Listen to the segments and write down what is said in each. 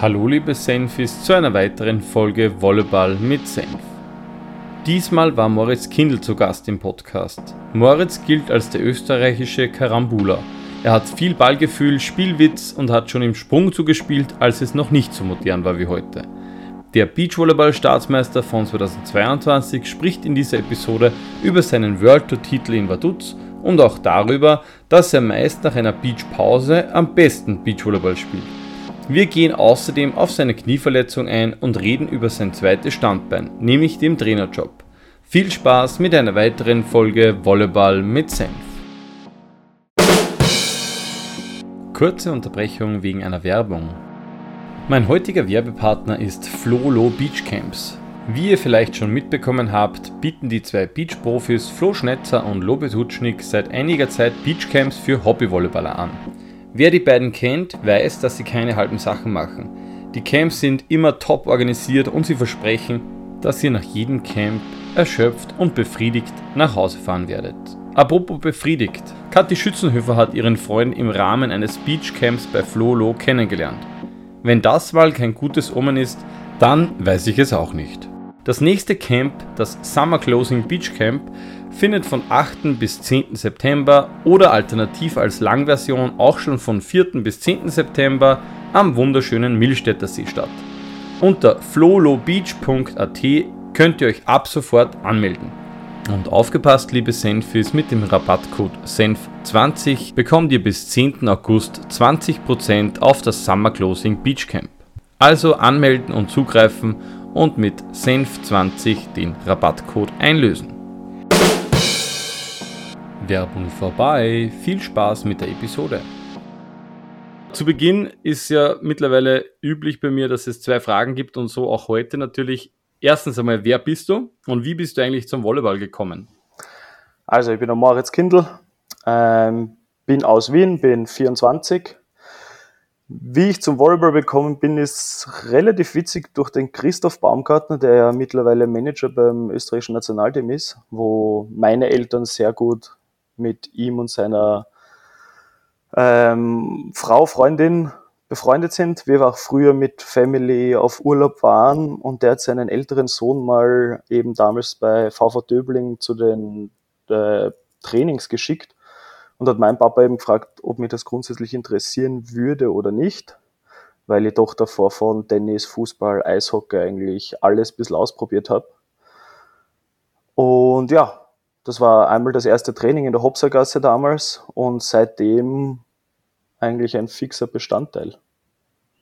Hallo liebe Senfis zu einer weiteren Folge Volleyball mit Senf. Diesmal war Moritz Kindl zu Gast im Podcast. Moritz gilt als der österreichische Karambula. Er hat viel Ballgefühl, Spielwitz und hat schon im Sprungzug gespielt, als es noch nicht so modern war wie heute. Der Beachvolleyball-Staatsmeister von 2022 spricht in dieser Episode über seinen World Tour-Titel in Vaduz und auch darüber, dass er meist nach einer Beachpause am besten Beachvolleyball spielt. Wir gehen außerdem auf seine Knieverletzung ein und reden über sein zweites Standbein, nämlich dem Trainerjob. Viel Spaß mit einer weiteren Folge Volleyball mit Senf. Kurze Unterbrechung wegen einer Werbung. Mein heutiger Werbepartner ist Flolo Beachcamps. Wie ihr vielleicht schon mitbekommen habt, bieten die zwei Beachprofis Flo Schnetzer und Lorenzo Silva seit einiger Zeit Beachcamps für Hobbyvolleyballer an. Wer die beiden kennt, weiß, dass sie keine halben Sachen machen. Die Camps sind immer top organisiert und sie versprechen, dass ihr nach jedem Camp erschöpft und befriedigt nach Hause fahren werdet. Apropos befriedigt, Kathi Schützenhöfer hat ihren Freund im Rahmen eines Beachcamps bei Flolo kennengelernt. Wenn das mal kein gutes Omen ist, dann weiß ich es auch nicht. Das nächste Camp, das Summer Closing Beach Camp, findet von 8. bis 10. September oder alternativ als Langversion auch schon von 4. bis 10. September am wunderschönen Millstätter See statt. Unter flolobeach.at könnt ihr euch ab sofort anmelden. Und aufgepasst, liebe Senfis, mit dem Rabattcode SENF20 bekommt ihr bis 10. August 20% auf das Summer Closing Beach Camp. Also anmelden und zugreifen und mit SENF20 den Rabattcode einlösen. Werbung vorbei, viel Spaß mit der Episode. Zu Beginn ist ja mittlerweile üblich bei mir, dass es zwei Fragen gibt und so auch heute natürlich. Erstens einmal, wer bist du und wie bist du eigentlich zum Volleyball gekommen? Also ich bin der Moritz Kindl, bin aus Wien, bin 24. Wie ich zum Volleyball gekommen bin, ist relativ witzig durch den Christoph Baumgartner, der ja mittlerweile Manager beim österreichischen Nationalteam ist, wo meine Eltern sehr gut mit ihm und seiner Freundin befreundet sind. Wir auch früher mit Family auf Urlaub waren und der hat seinen älteren Sohn mal eben damals bei VV Döbling zu den Trainings geschickt und hat mein Papa eben gefragt, ob mich das grundsätzlich interessieren würde oder nicht, weil ich doch davor von Tennis, Fußball, Eishockey eigentlich alles ein bisschen ausprobiert habe. Und ja, das war einmal das erste Training in der Hopsergasse damals und seitdem eigentlich ein fixer Bestandteil.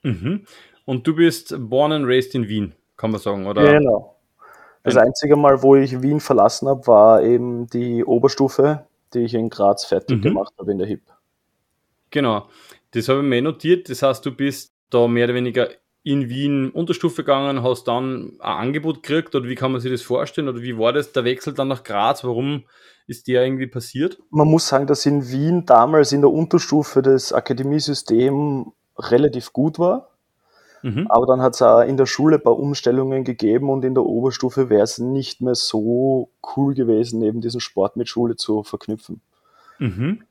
Mhm. Und du bist born and raised in Wien, kann man sagen, oder? Genau. Das einzige Mal, wo ich Wien verlassen habe, war eben die Oberstufe, die ich in Graz fertig gemacht habe in der HIP. Genau. Das habe ich mir notiert. Das heißt, du bist da mehr oder weniger in Wien Unterstufe gegangen, hast dann ein Angebot gekriegt oder wie kann man sich das vorstellen oder wie war das, der Wechsel dann nach Graz, warum ist der irgendwie passiert? Man muss sagen, dass in Wien damals in der Unterstufe das Akademiesystem relativ gut war, aber dann hat es auch in der Schule ein paar Umstellungen gegeben und in der Oberstufe wäre es nicht mehr so cool gewesen, eben diesen Sport mit Schule zu verknüpfen. Mhm.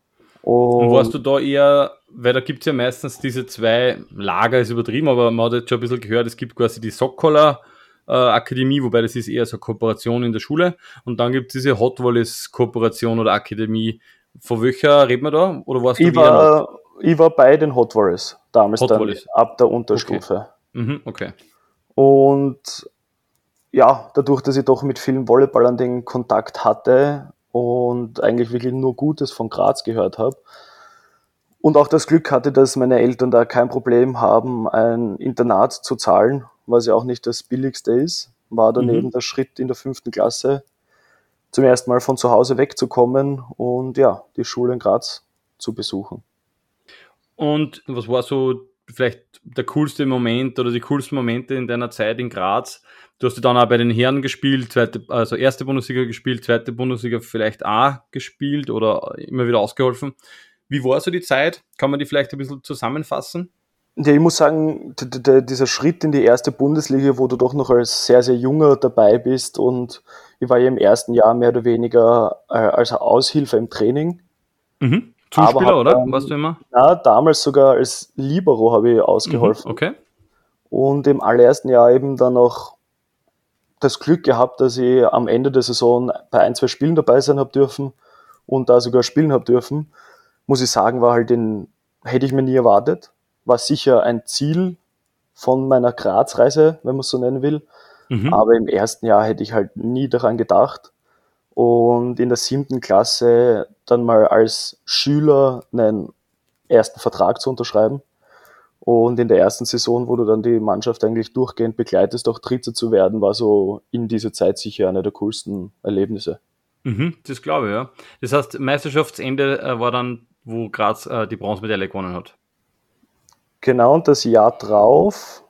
Und warst du da eher, weil da gibt es ja meistens diese zwei Lager, ist übertrieben, aber man hat jetzt schon ein bisschen gehört, es gibt quasi die Sockola Akademie, wobei das ist eher so Kooperation in der Schule und dann gibt es diese Hot Volleys Kooperation oder Akademie. Von welcher reden wir da? Oder warst du ich war bei den Hot Volleys damals dann ab der Unterstufe. Okay. Mhm, okay. Und ja, dadurch, dass ich doch mit vielen Volleyballern den Kontakt hatte und eigentlich wirklich nur Gutes von Graz gehört habe. Und auch das Glück hatte, dass meine Eltern da kein Problem haben, ein Internat zu zahlen, was ja auch nicht das billigste ist, war daneben der Schritt in der 5. Klasse, zum ersten Mal von zu Hause wegzukommen und ja, die Schule in Graz zu besuchen. Und was war so vielleicht der coolste Moment oder die coolsten Momente in deiner Zeit in Graz? Du hast ja dann auch bei den Herren gespielt, also erste Bundesliga gespielt, zweite Bundesliga vielleicht auch gespielt oder immer wieder ausgeholfen. Wie war so die Zeit? Kann man die vielleicht ein bisschen zusammenfassen? Ja, ich muss sagen, dieser Schritt in die erste Bundesliga, wo du doch noch als sehr, sehr Junger dabei bist und ich war ja im ersten Jahr mehr oder weniger als Aushilfe im Training. Mhm. Zuspieler, oder? Warst du immer? Ja, damals sogar als Libero habe ich ausgeholfen. Okay. und im allerersten Jahr eben dann auch das Glück gehabt, dass ich am Ende der Saison bei 1-2 Spielen dabei sein habe dürfen und da sogar spielen habe dürfen, muss ich sagen, war halt hätte ich mir nie erwartet, war sicher ein Ziel von meiner Graz-Reise, wenn man es so nennen will, aber im ersten Jahr hätte ich halt nie daran gedacht und in der 7. Klasse dann mal als Schüler einen ersten Vertrag zu unterschreiben und in der ersten Saison, wo du dann die Mannschaft eigentlich durchgehend begleitest, auch Dritter zu werden, war so in dieser Zeit sicher einer der coolsten Erlebnisse. Das glaube ich, ja. Das heißt, Meisterschaftsende war dann, wo Graz die Bronzemedaille gewonnen hat. Genau, und das Jahr drauf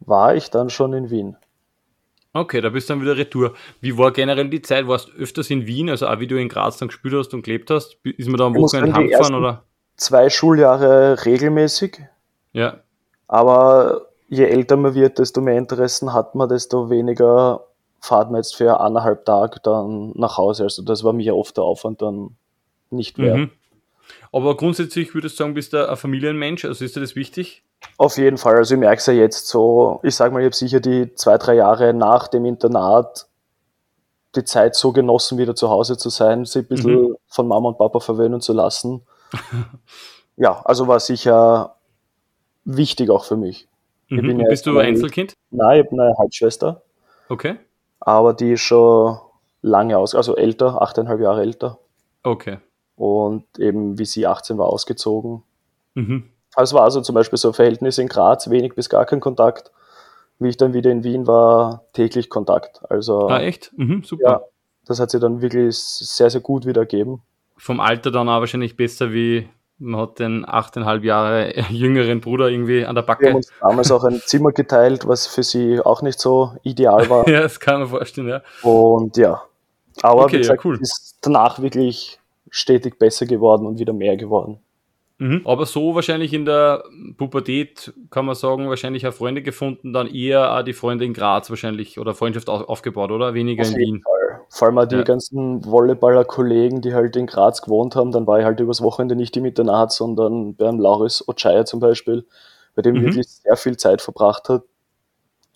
war ich dann schon in Wien. Okay, da bist du dann wieder retour. Wie war generell die Zeit? Warst du öfters in Wien, also auch wie du in Graz dann gespielt hast und gelebt hast? Ist man da am Wochenende heimgefahren, oder? 2 Schuljahre regelmäßig. Ja. Aber je älter man wird, desto mehr Interessen hat man, desto weniger fahrt man jetzt für 1,5 Tage dann nach Hause. Also das war mir oft der Aufwand dann nicht wert. Aber grundsätzlich würdest du sagen, bist du ein Familienmensch, also ist dir das wichtig? Auf jeden Fall, also ich merke es ja jetzt so, ich sage mal, ich habe sicher die 2-3 Jahre nach dem Internat die Zeit so genossen, wieder zu Hause zu sein, sich ein bisschen von Mama und Papa verwöhnen zu lassen. Ja, also war sicher wichtig auch für mich. Bist du Einzelkind? Nein, ich habe eine Halbschwester. Okay. Aber die ist schon lange also älter, 8,5 Jahre älter. Okay. Und eben, wie sie 18 war, ausgezogen. Also war so zum Beispiel so ein Verhältnis in Graz, wenig bis gar kein Kontakt. Wie ich dann wieder in Wien war, täglich Kontakt. Also, echt? Super. Ja, das hat sich dann wirklich sehr, sehr gut wieder ergeben. Vom Alter dann auch wahrscheinlich besser, wie man hat den 8,5 Jahre jüngeren Bruder irgendwie an der Backe. Wir haben uns damals auch ein Zimmer geteilt, was für sie auch nicht so ideal war. Ja, das kann man vorstellen, ja. Und ja, aber okay, wie gesagt, ja, cool. Ist danach wirklich stetig besser geworden und wieder mehr geworden. Aber so wahrscheinlich in der Pubertät, kann man sagen, wahrscheinlich auch Freunde gefunden, dann eher auch die Freunde in Graz wahrscheinlich oder Freundschaft aufgebaut, oder? Weniger in Wien. Fall. Vor allem auch die ganzen Volleyballer-Kollegen, die halt in Graz gewohnt haben, dann war ich halt übers Wochenende nicht im Internat, sondern beim Lauris Otscheia zum Beispiel, bei dem wirklich sehr viel Zeit verbracht hat.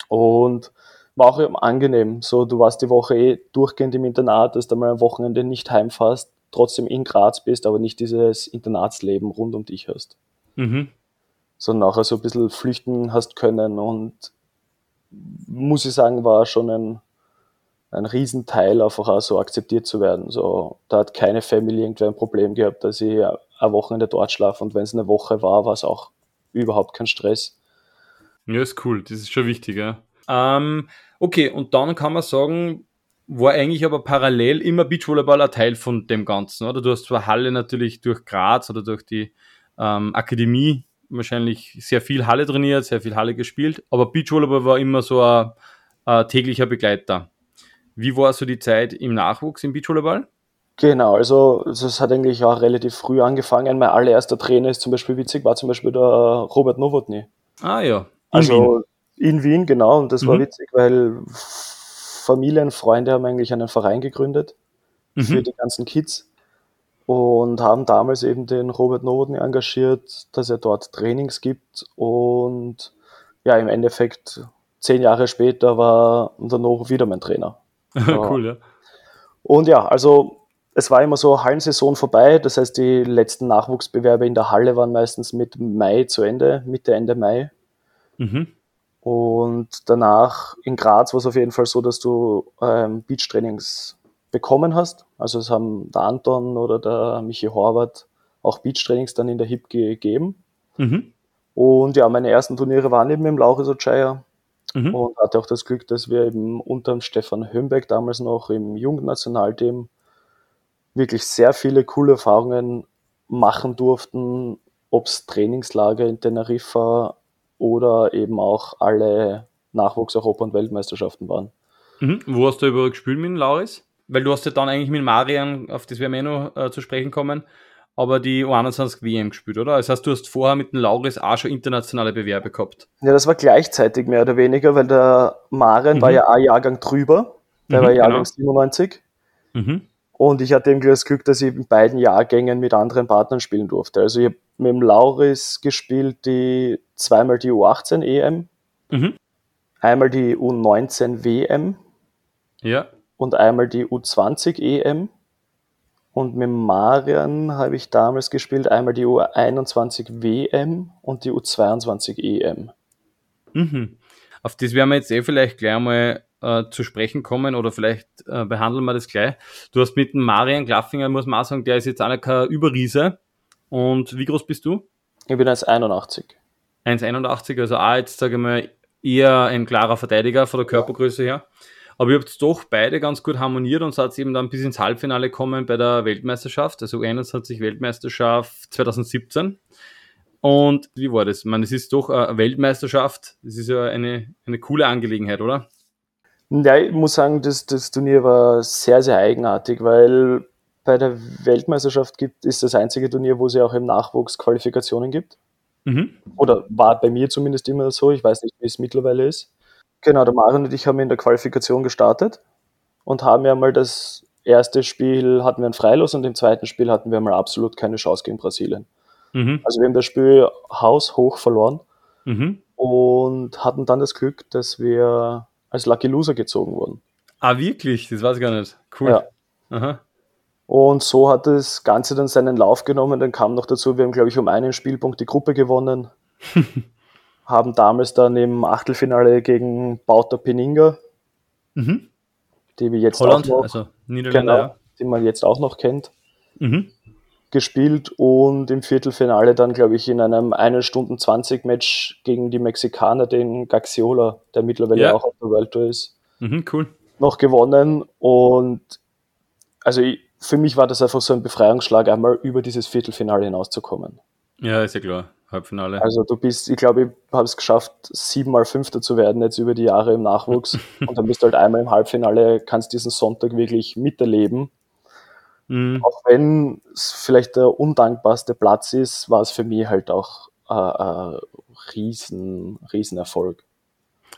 Und war auch angenehm. So, du warst die Woche durchgehend im Internat, dass du mal am Wochenende nicht heimfährst, trotzdem in Graz bist, aber nicht dieses Internatsleben rund um dich hast. Sondern nachher so ein bisschen flüchten hast können und muss ich sagen, war schon ein Riesenteil, einfach auch so akzeptiert zu werden. So, da hat keine Family irgendwie ein Problem gehabt, dass ich ein Wochenende dort schlafe und wenn es eine Woche war, war es auch überhaupt kein Stress. Ja, ist cool, das ist schon wichtig, ja. Okay, und dann kann man sagen, war eigentlich aber parallel immer Beachvolleyball ein Teil von dem Ganzen, oder? Du hast zwar Halle natürlich durch Graz oder durch die Akademie wahrscheinlich sehr viel Halle trainiert, sehr viel Halle gespielt, aber Beachvolleyball war immer so ein täglicher Begleiter. Wie war so die Zeit im Nachwuchs im Beachvolleyball? Genau, also es hat eigentlich auch relativ früh angefangen. Mein allererster Trainer ist zum Beispiel witzig, war zum Beispiel der Robert Novotny. Ah ja, in Wien, genau, und das war witzig, weil Familienfreunde haben eigentlich einen Verein gegründet für die ganzen Kids und haben damals eben den Robert Novotny engagiert, dass er dort Trainings gibt und ja, im Endeffekt 10 Jahre später war der Novo wieder mein Trainer. Cool, ja. Und ja, also es war immer so Hallensaison vorbei, das heißt die letzten Nachwuchsbewerbe in der Halle waren meistens mit Mai zu Ende, Mitte, Ende Mai. Und danach in Graz war es auf jeden Fall so, dass du Beach-Trainings bekommen hast. Also es haben der Anton oder der Michi Horvath auch Beach-Trainings dann in der HIP gegeben. Und ja, meine ersten Turniere waren eben im Lauris Otscheia. Und hatte auch das Glück, dass wir eben unter dem Stefan Hömbeck damals noch im Jugendnationalteam wirklich sehr viele coole Erfahrungen machen durften, ob es Trainingslager in Teneriffa oder eben auch alle Nachwuchs-Europa- und Weltmeisterschaften waren. Wo hast du überall gespielt mit Lauris? Weil du hast ja dann eigentlich mit Marian, auf das wir noch zu sprechen kommen, aber die U21 WM gespielt, oder? Das heißt, du hast vorher mit dem Lauris auch schon internationale Bewerbe gehabt. Ja, das war gleichzeitig mehr oder weniger, weil der Marian war ja ein Jahrgang drüber, der war Jahrgang 97. Und ich hatte eben das Glück, dass ich in beiden Jahrgängen mit anderen Partnern spielen durfte. Also ich habe mit dem Lauris gespielt, die zweimal die U18 EM, einmal die U19 WM und einmal die U20 EM. Und mit Marian habe ich damals gespielt, einmal die U21 WM und die U22 EM. Mhm. Auf das werden wir jetzt vielleicht gleich mal zu sprechen kommen oder vielleicht behandeln wir das gleich. Du hast mit dem Marian Klaffinger, muss man auch sagen, der ist jetzt auch kein Überriese. Und wie groß bist du? Ich bin 1,81. 1,81, also auch jetzt, sage ich mal, eher ein klarer Verteidiger von der Körpergröße her. Aber ihr habt doch beide ganz gut harmoniert und seid eben dann bis ins Halbfinale gekommen bei der Weltmeisterschaft, also U21 Weltmeisterschaft 2017. Und wie war das? Ich meine, es ist doch eine Weltmeisterschaft, das ist ja eine coole Angelegenheit, oder? Ja, ich muss sagen, das Turnier war sehr, sehr eigenartig, weil bei der Weltmeisterschaft ist das einzige Turnier, wo es ja auch im Nachwuchs Qualifikationen gibt. Mhm. Oder war bei mir zumindest immer so, ich weiß nicht, wie es mittlerweile ist. Genau, der Marian und ich haben in der Qualifikation gestartet und haben ja mal das erste Spiel hatten wir ein Freilos und im zweiten Spiel hatten wir mal absolut keine Chance gegen Brasilien. Mhm. Also wir haben das Spiel haushoch verloren und hatten dann das Glück, dass wir als Lucky Loser gezogen wurden. Ah, wirklich? Das weiß ich gar nicht. Cool. Ja. Aha. Und so hat das Ganze dann seinen Lauf genommen. Dann kam noch dazu, wir haben, glaube ich, um einen Spielpunkt die Gruppe gewonnen. Haben damals dann im Achtelfinale gegen Bauta Peninga, die wir jetzt Holland, auch noch, also Niederlande, genau, die man jetzt auch noch kennt, gespielt und im Viertelfinale dann, glaube ich, in einem 1 Stunde 20 Match gegen die Mexikaner, den Gaxiola, der mittlerweile auch auf der World Tour ist, noch gewonnen. Und also für mich war das einfach so ein Befreiungsschlag, einmal über dieses Viertelfinale hinauszukommen. Ja, ist ja klar. Halbfinale. Also du bist, ich glaube, ich habe es geschafft, 7-mal Fünfter zu werden jetzt über die Jahre im Nachwuchs und dann bist du halt einmal im Halbfinale, kannst diesen Sonntag wirklich miterleben. Mhm. Auch wenn es vielleicht der undankbarste Platz ist, war es für mich halt auch ein Riesenerfolg.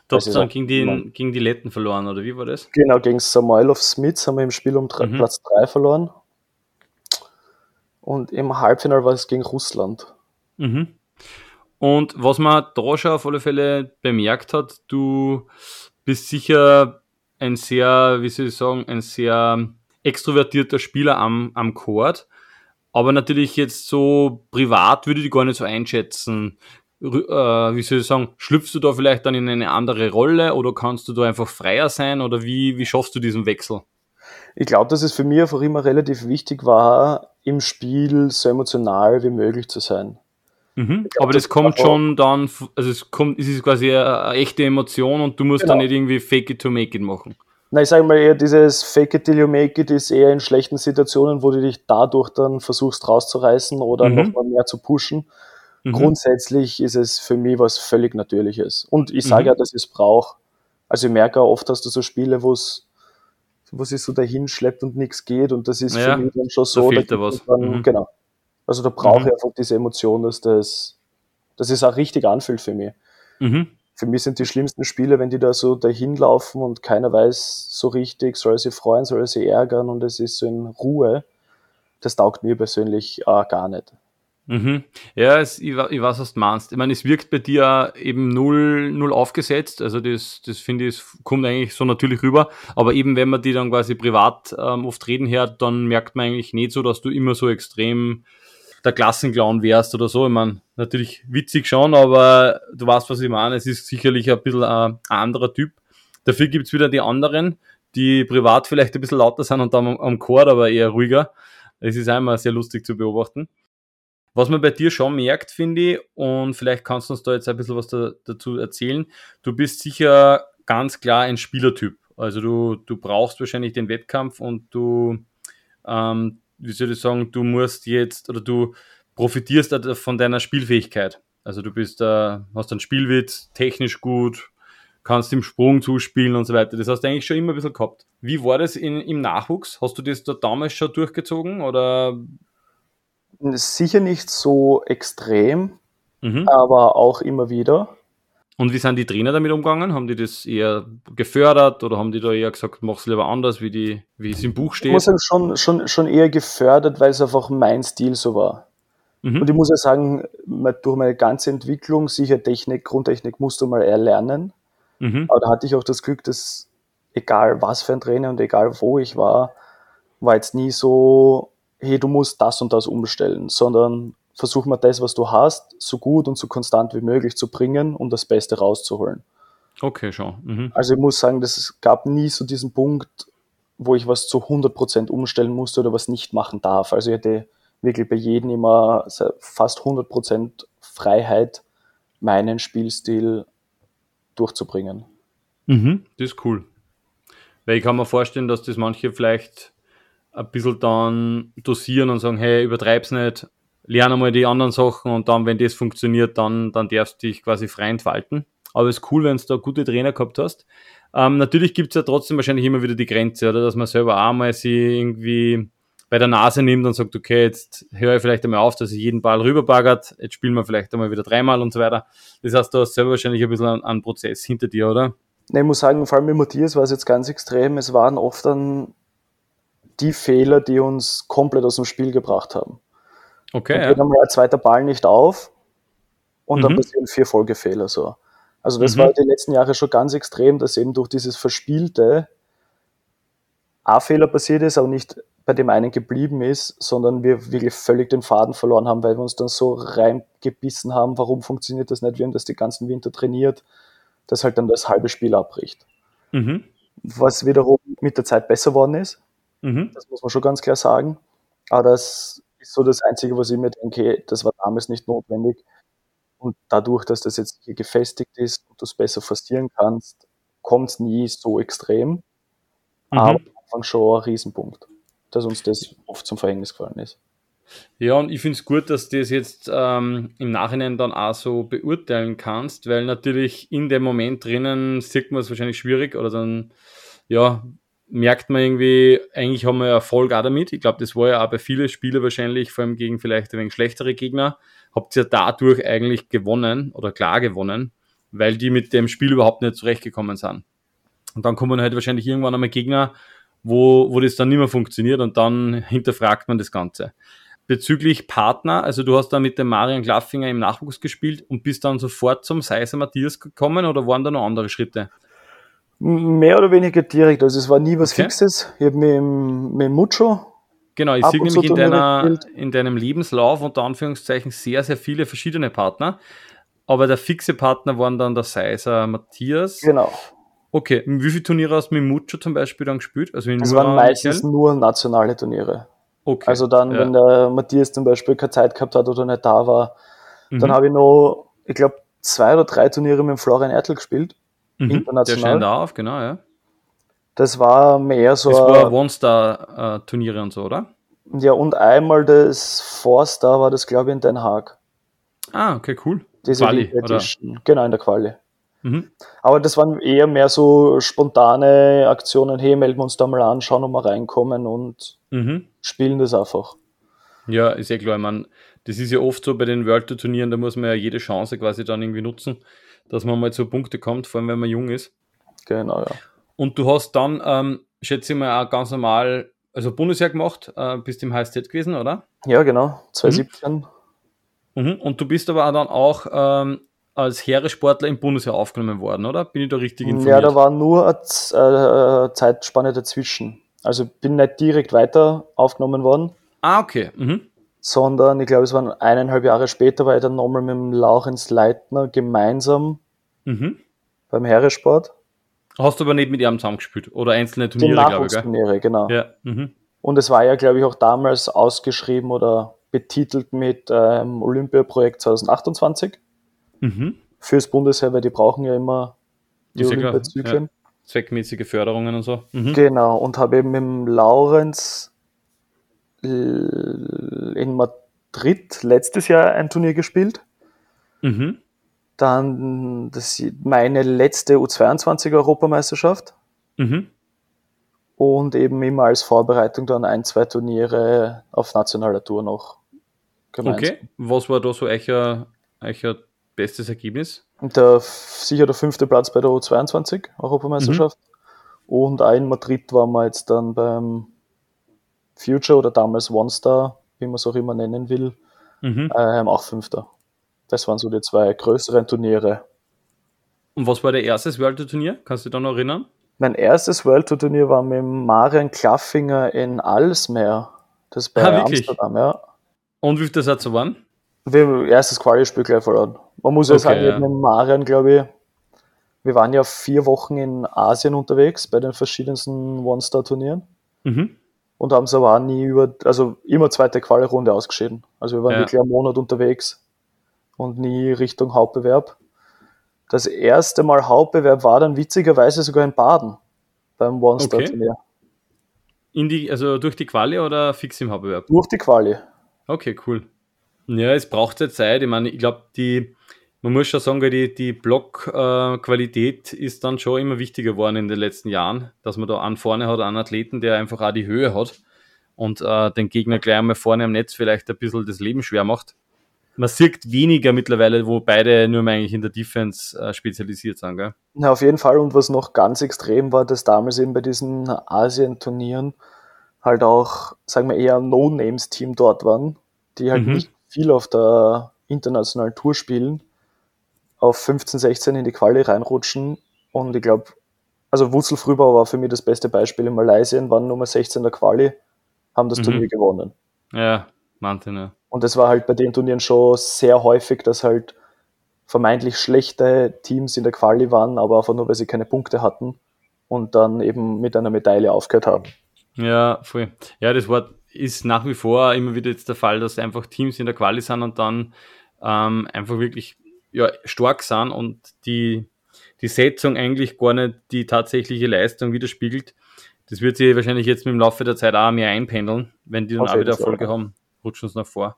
Du hast dann gegen die Letten verloren, oder wie war das? Genau, gegen Samoylov Smits haben wir im Spiel um Platz 3 verloren und im Halbfinale war es gegen Russland. Mhm. Und was man da schon auf alle Fälle bemerkt hat, du bist sicher ein sehr, ein sehr extrovertierter Spieler am Court, aber natürlich jetzt so privat würde ich dich gar nicht so einschätzen. Schlüpfst du da vielleicht dann in eine andere Rolle oder kannst du da einfach freier sein oder wie schaffst du diesen Wechsel? Ich glaube, dass es für mich einfach immer relativ wichtig war, im Spiel so emotional wie möglich zu sein. Mhm. Glaub, aber das kommt schon dann, also es ist quasi eine echte Emotion und du musst dann nicht irgendwie fake it to make it machen. Na, ich sage mal eher, dieses fake it till you make it ist eher in schlechten Situationen, wo du dich dadurch dann versuchst rauszureißen oder nochmal mehr zu pushen. Mhm. Grundsätzlich ist es für mich was völlig Natürliches. Und ich sage ja, dass ich es brauche. Also ich merke auch oft, dass du so Spiele, wo sich so dahin schleppt und nichts geht und das ist für mich dann schon so. Da fehlt da was. Dann, genau. Also da brauche ich einfach diese Emotion, dass es auch richtig anfühlt für mich. Mhm. Für mich sind die schlimmsten Spiele, wenn die da so dahin laufen und keiner weiß so richtig, soll er sich freuen, soll er sich ärgern und es ist so in Ruhe. Das taugt mir persönlich gar nicht. Mhm. Ja, ich weiß, was du meinst. Ich meine, es wirkt bei dir eben null aufgesetzt. Also das finde ich, kommt eigentlich so natürlich rüber. Aber eben, wenn man die dann quasi privat oft reden hört, dann merkt man eigentlich nicht so, dass du immer so extrem der Klassenclown wärst oder so. Ich meine, natürlich witzig schon, aber du weißt, was ich meine. Es ist sicherlich ein bisschen ein anderer Typ. Dafür gibt's wieder die anderen, die privat vielleicht ein bisschen lauter sind und dann am Chor aber eher ruhiger. Es ist einmal sehr lustig zu beobachten. Was man bei dir schon merkt, finde ich, und vielleicht kannst du uns da jetzt ein bisschen was dazu erzählen, du bist sicher ganz klar ein Spielertyp. Also du brauchst wahrscheinlich den Wettkampf und du du musst jetzt, oder du profitierst von deiner Spielfähigkeit. Also du bist hast einen Spielwitz, technisch gut, kannst im Sprung zuspielen und so weiter. Das hast du eigentlich schon immer ein bisschen gehabt. Wie war das im Nachwuchs? Hast du das da damals schon durchgezogen? Oder? Sicher nicht so extrem, aber auch immer wieder. Und wie sind die Trainer damit umgegangen? Haben die das eher gefördert oder haben die da eher gesagt, mach's lieber anders, wie es im Buch steht? Ich muss sagen, schon eher gefördert, weil es einfach mein Stil so war. Mhm. Und ich muss ja sagen, durch meine ganze Entwicklung, sicher Technik, Grundtechnik musst du mal erlernen. Mhm. Aber da hatte ich auch das Glück, dass egal was für ein Trainer und egal wo ich war, war jetzt nie so, hey, du musst das und das umstellen, sondern versuch mal das, was du hast, so gut und so konstant wie möglich zu bringen, um das Beste rauszuholen. Okay, schon. Mhm. Also ich muss sagen, es gab nie so diesen Punkt, wo ich was zu 100% umstellen musste oder was nicht machen darf. Also ich hatte wirklich bei jedem immer fast 100% Freiheit, meinen Spielstil durchzubringen. Mhm, das ist cool. Weil ich kann mir vorstellen, dass das manche vielleicht ein bisschen dann dosieren und sagen, hey, übertreib's nicht, lerne mal die anderen Sachen und dann, wenn das funktioniert, dann darfst du dich quasi frei entfalten. Aber es ist cool, wenn du da gute Trainer gehabt hast. Natürlich gibt es ja trotzdem wahrscheinlich immer wieder die Grenze, oder? Dass man selber auch mal sich irgendwie bei der Nase nimmt und sagt, okay, jetzt höre ich vielleicht einmal auf, dass ich jeden Ball rüberbaggert, jetzt spielen wir vielleicht einmal wieder dreimal und so weiter. Das heißt, du hast selber wahrscheinlich ein bisschen einen Prozess hinter dir, oder? Nee, ich muss sagen, vor allem mit Matthias war es jetzt ganz extrem. Es waren oft dann die Fehler, die uns komplett aus dem Spiel gebracht haben. Okay, dann geht einmal ein zweiter Ball nicht auf und dann passieren 4 Folgefehler. So. Also das war die letzten Jahre schon ganz extrem, dass eben durch dieses verspielte A-Fehler passiert ist, aber nicht bei dem einen geblieben ist, sondern wir wirklich völlig den Faden verloren haben, weil wir uns dann so reingebissen haben, warum funktioniert das nicht, wir haben das den ganzen Winter trainiert, dass halt dann das halbe Spiel abbricht. Mhm. Was wiederum mit der Zeit besser worden ist, das muss man schon ganz klar sagen, aber das ist so das Einzige, was ich mir denke, das war damals nicht notwendig. Und dadurch, dass das jetzt hier gefestigt ist und du es besser forcieren kannst, kommt es nie so extrem. Aber am Anfang schon ein Riesenpunkt, dass uns das oft zum Verhängnis gefallen ist. Ja, und ich finde es gut, dass du das jetzt im Nachhinein dann auch so beurteilen kannst, weil natürlich in dem Moment drinnen sieht man es wahrscheinlich schwierig oder dann, ja, merkt man irgendwie, eigentlich haben wir Erfolg auch damit. Ich glaube, das war ja auch bei vielen Spielen wahrscheinlich, vor allem gegen vielleicht ein wenig schlechtere Gegner, habt ihr dadurch eigentlich gewonnen oder klar gewonnen, weil die mit dem Spiel überhaupt nicht zurechtgekommen sind. Und dann kommen halt wahrscheinlich irgendwann einmal Gegner, wo das dann nicht mehr funktioniert und dann hinterfragt man das Ganze. Bezüglich Partner, also du hast dann mit dem Marian Klaffinger im Nachwuchs gespielt und bist dann sofort zum Seiser Matthias gekommen oder waren da noch andere Schritte? Mehr oder weniger direkt, also es war nie was Fixes. Ich habe mit Mucho. Genau, ich sehe nämlich in deinem Lebenslauf unter Anführungszeichen sehr, sehr viele verschiedene Partner, aber der fixe Partner waren dann der Seiser Matthias. Genau. Okay, wie viele Turniere hast du mit Mucho zum Beispiel dann gespielt? Also das waren meistens nur nationale Turniere. Okay. Also dann, wenn der Matthias zum Beispiel keine Zeit gehabt hat oder nicht da war, dann habe ich noch, ich glaube, 2 oder 3 Turniere mit Florian Ertl gespielt. International. Der stand da auf, genau, ja. Das war mehr so... Das war One-Star-Turniere und so, oder? Ja, und einmal das Four-Star war das, glaube ich, in Den Haag. Ah, okay, cool. Diese Quali, oder? Genau, in der Quali. Mhm. Aber das waren eher mehr so spontane Aktionen, hey, melden wir uns da mal an, schauen, ob wir reinkommen und spielen das einfach. Ja, ist ja klar, ich meine, das ist ja oft so bei den World Tour Turnieren, da muss man ja jede Chance quasi dann irgendwie nutzen, dass man mal zu Punkte kommt, vor allem wenn man jung ist. Genau, ja. Und du hast dann, schätze ich mal, auch ganz normal, also Bundesheer gemacht, bist im HSZ gewesen, oder? Ja, genau, 2017. Und du bist aber auch dann auch als Heeresportler im Bundesheer aufgenommen worden, oder? Bin ich da richtig informiert? Ja, da war nur eine Zeitspanne dazwischen. Also bin nicht direkt weiter aufgenommen worden. Ah, okay. Sondern ich glaube, es waren 1,5 Jahre später, weil ich dann nochmal mit dem Laurenz Leitner gemeinsam beim Heeresport. Hast du aber nicht mit ihm zusammengespielt oder einzelne Turniere, glaube ich, gell? Turniere, genau. Ja. Und es war ja, glaube ich, auch damals ausgeschrieben oder betitelt mit Olympiaprojekt 2028 fürs Bundesheer, weil die brauchen ja immer die Olympiazyklen. Ja. Zweckmäßige Förderungen und so. Genau, und habe eben mit dem Laurenz in Madrid letztes Jahr ein Turnier gespielt. Dann meine letzte U22-Europameisterschaft. Und eben immer als Vorbereitung dann 1-2 Turniere auf nationaler Tour noch gemeinsam. Okay, was war da so euer bestes Ergebnis? Sicher der 5. Platz bei der U22 Europameisterschaft. Mhm. Und auch in Madrid waren wir jetzt dann beim Future oder damals One Star, wie man es auch immer nennen will, auch 5. Das waren so die zwei größeren Turniere. Und was war dein erstes World Tour Turnier? Kannst du dich da noch erinnern? Mein erstes World Tour Turnier war mit Marian Klaffinger in Alsmeer. Das bei Amsterdam, ja. Und wie viel das hat so waren? Wir erstes Quali-Spiel gleich verloren. Man muss ja sagen, mit Marian, glaube ich, wir waren ja 4 Wochen in Asien unterwegs bei den verschiedensten One-Star-Turnieren und haben es aber auch nie immer zweite Quali-Runde ausgeschieden. Also wir waren wirklich einen Monat unterwegs und nie Richtung Hauptbewerb. Das erste Mal Hauptbewerb war dann witzigerweise sogar in Baden beim One-Star-Turnier. Also durch die Quali oder fix im Hauptbewerb? Durch die Quali. Okay, cool. Ja, es braucht ja Zeit. Ich meine, ich glaube, man muss schon sagen, die Blockqualität ist dann schon immer wichtiger geworden in den letzten Jahren, dass man da einen vorne hat, einen Athleten, der einfach auch die Höhe hat und den Gegner gleich einmal vorne am Netz vielleicht ein bisschen das Leben schwer macht. Man sieht weniger mittlerweile, wo beide nur eigentlich in der Defense spezialisiert sind, gell? Na, auf jeden Fall. Und was noch ganz extrem war, dass damals eben bei diesen Asien-Turnieren halt auch, sagen wir eher No-Names-Team dort waren, die halt nicht viel auf der internationalen Tour spielen, auf 15, 16 in die Quali reinrutschen. Und ich glaube, also Wutzelfrübau war für mich das beste Beispiel. In Malaysia waren Nummer 16 der Quali, haben das Turnier gewonnen. Ja, Martin, ja. Und das war halt bei den Turnieren schon sehr häufig, dass halt vermeintlich schlechte Teams in der Quali waren, aber einfach nur, weil sie keine Punkte hatten und dann eben mit einer Medaille aufgehört haben. Ja, voll. Ja, das ist nach wie vor immer wieder jetzt der Fall, dass einfach Teams in der Quali sind und dann einfach wirklich stark sind und die Setzung eigentlich gar nicht die tatsächliche Leistung widerspiegelt. Das wird sich wahrscheinlich jetzt mit dem Laufe der Zeit auch mehr einpendeln, wenn die dann auch wieder Erfolge haben, rutschen uns nach vor.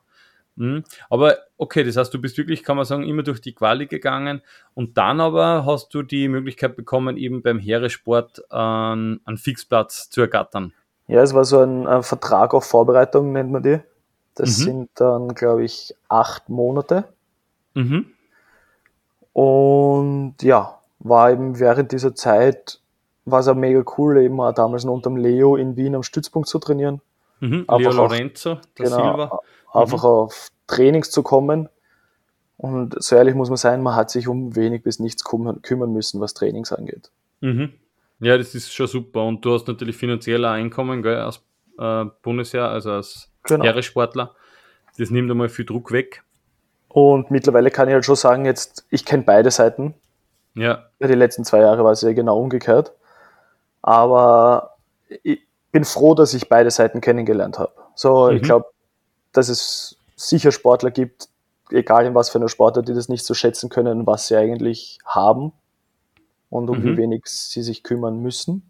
Aber okay, das heißt, du bist wirklich, kann man sagen, immer durch die Quali gegangen und dann aber hast du die Möglichkeit bekommen, eben beim Heeresport einen Fixplatz zu ergattern. Ja, es war so ein Vertrag auf Vorbereitung, nennt man die. Das sind dann, glaube ich, 8 Monate. Und ja, war eben während dieser Zeit, war es auch mega cool, eben auch damals noch unter dem Leo in Wien am Stützpunkt zu trainieren. Leo Lorenzo, Silva. Einfach auf Trainings zu kommen. Und so ehrlich muss man sein, man hat sich um wenig bis nichts kümmern müssen, was Trainings angeht. Ja, das ist schon super. Und du hast natürlich finanziell ein Einkommen, gell, als Bundesheer, also als Heeressportler. Das nimmt einmal viel Druck weg. Und mittlerweile kann ich halt schon sagen, jetzt, ich kenne beide Seiten. Ja. Die letzten 2 Jahre war es ja genau umgekehrt. Aber ich bin froh, dass ich beide Seiten kennengelernt habe. So, ich glaube, dass es sicher Sportler gibt, egal in was für einer Sportart, die das nicht so schätzen können, was sie eigentlich haben und um wie wenig sie sich kümmern müssen.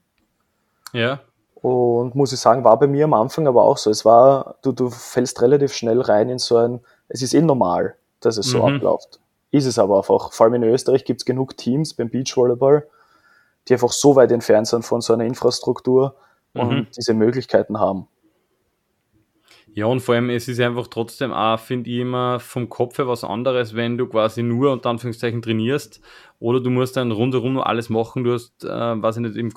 Ja. Und muss ich sagen, war bei mir am Anfang aber auch so. Es war, du fällst relativ schnell rein in so ein, es ist normal, dass es so abläuft. Ist es aber einfach. Vor allem in Österreich gibt es genug Teams beim Beachvolleyball, die einfach so weit entfernt sind von so einer Infrastruktur und diese Möglichkeiten haben. Ja, und vor allem, es ist einfach trotzdem auch, finde ich immer, vom Kopf her was anderes, wenn du quasi nur, unter Anführungszeichen, trainierst oder du musst dann rundherum nur alles machen, du hast, weiß ich nicht, im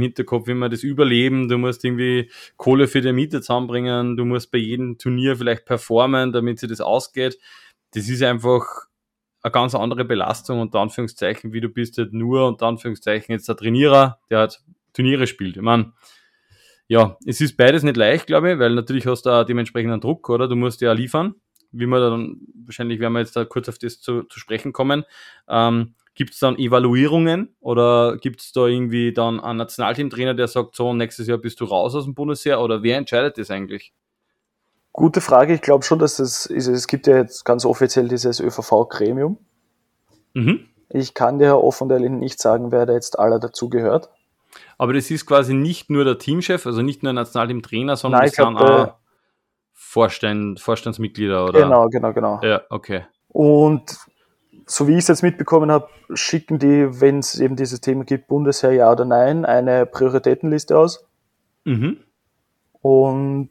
Hinterkopf immer das Überleben, du musst irgendwie Kohle für die Miete zusammenbringen, du musst bei jedem Turnier vielleicht performen, damit sich das ausgeht. Das ist einfach eine ganz andere Belastung, unter Anführungszeichen, wie du bist halt nur, unter Anführungszeichen, jetzt der Trainierer, der halt Turniere spielt. Ich meine, ja, es ist beides nicht leicht, glaube ich, weil natürlich hast du da dementsprechend einen Druck, oder? Du musst ja liefern, wie man dann, wahrscheinlich werden wir jetzt da kurz auf das zu sprechen kommen. Gibt es dann Evaluierungen oder gibt es da irgendwie dann einen Nationalteamtrainer, der sagt, so, nächstes Jahr bist du raus aus dem Bundesheer, oder wer entscheidet das eigentlich? Gute Frage, ich glaube schon, dass es gibt ja jetzt ganz offiziell dieses ÖVV-Gremium. Ich kann dir, Herr Offendeil, nicht sagen, wer da jetzt aller dazugehört. Aber das ist quasi nicht nur der Teamchef, also nicht nur der Nationalteamtrainer, sondern es sind auch Vorstandsmitglieder, oder? Genau. Ja, okay. Und so wie ich es jetzt mitbekommen habe, schicken die, wenn es eben dieses Thema gibt, Bundesheer ja oder nein, eine Prioritätenliste aus. Und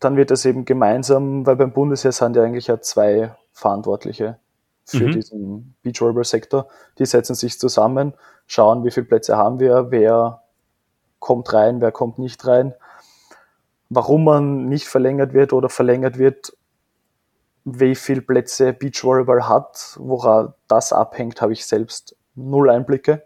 dann wird das eben gemeinsam, weil beim Bundesheer sind ja eigentlich ja 2 Verantwortliche für diesen Beachvolleyball-Sektor. Die setzen sich zusammen, schauen, wie viele Plätze haben wir, wer kommt rein, wer kommt nicht rein, warum man nicht verlängert wird oder verlängert wird, wie viele Plätze Beachvolleyball hat, woran das abhängt, habe ich selbst null Einblicke.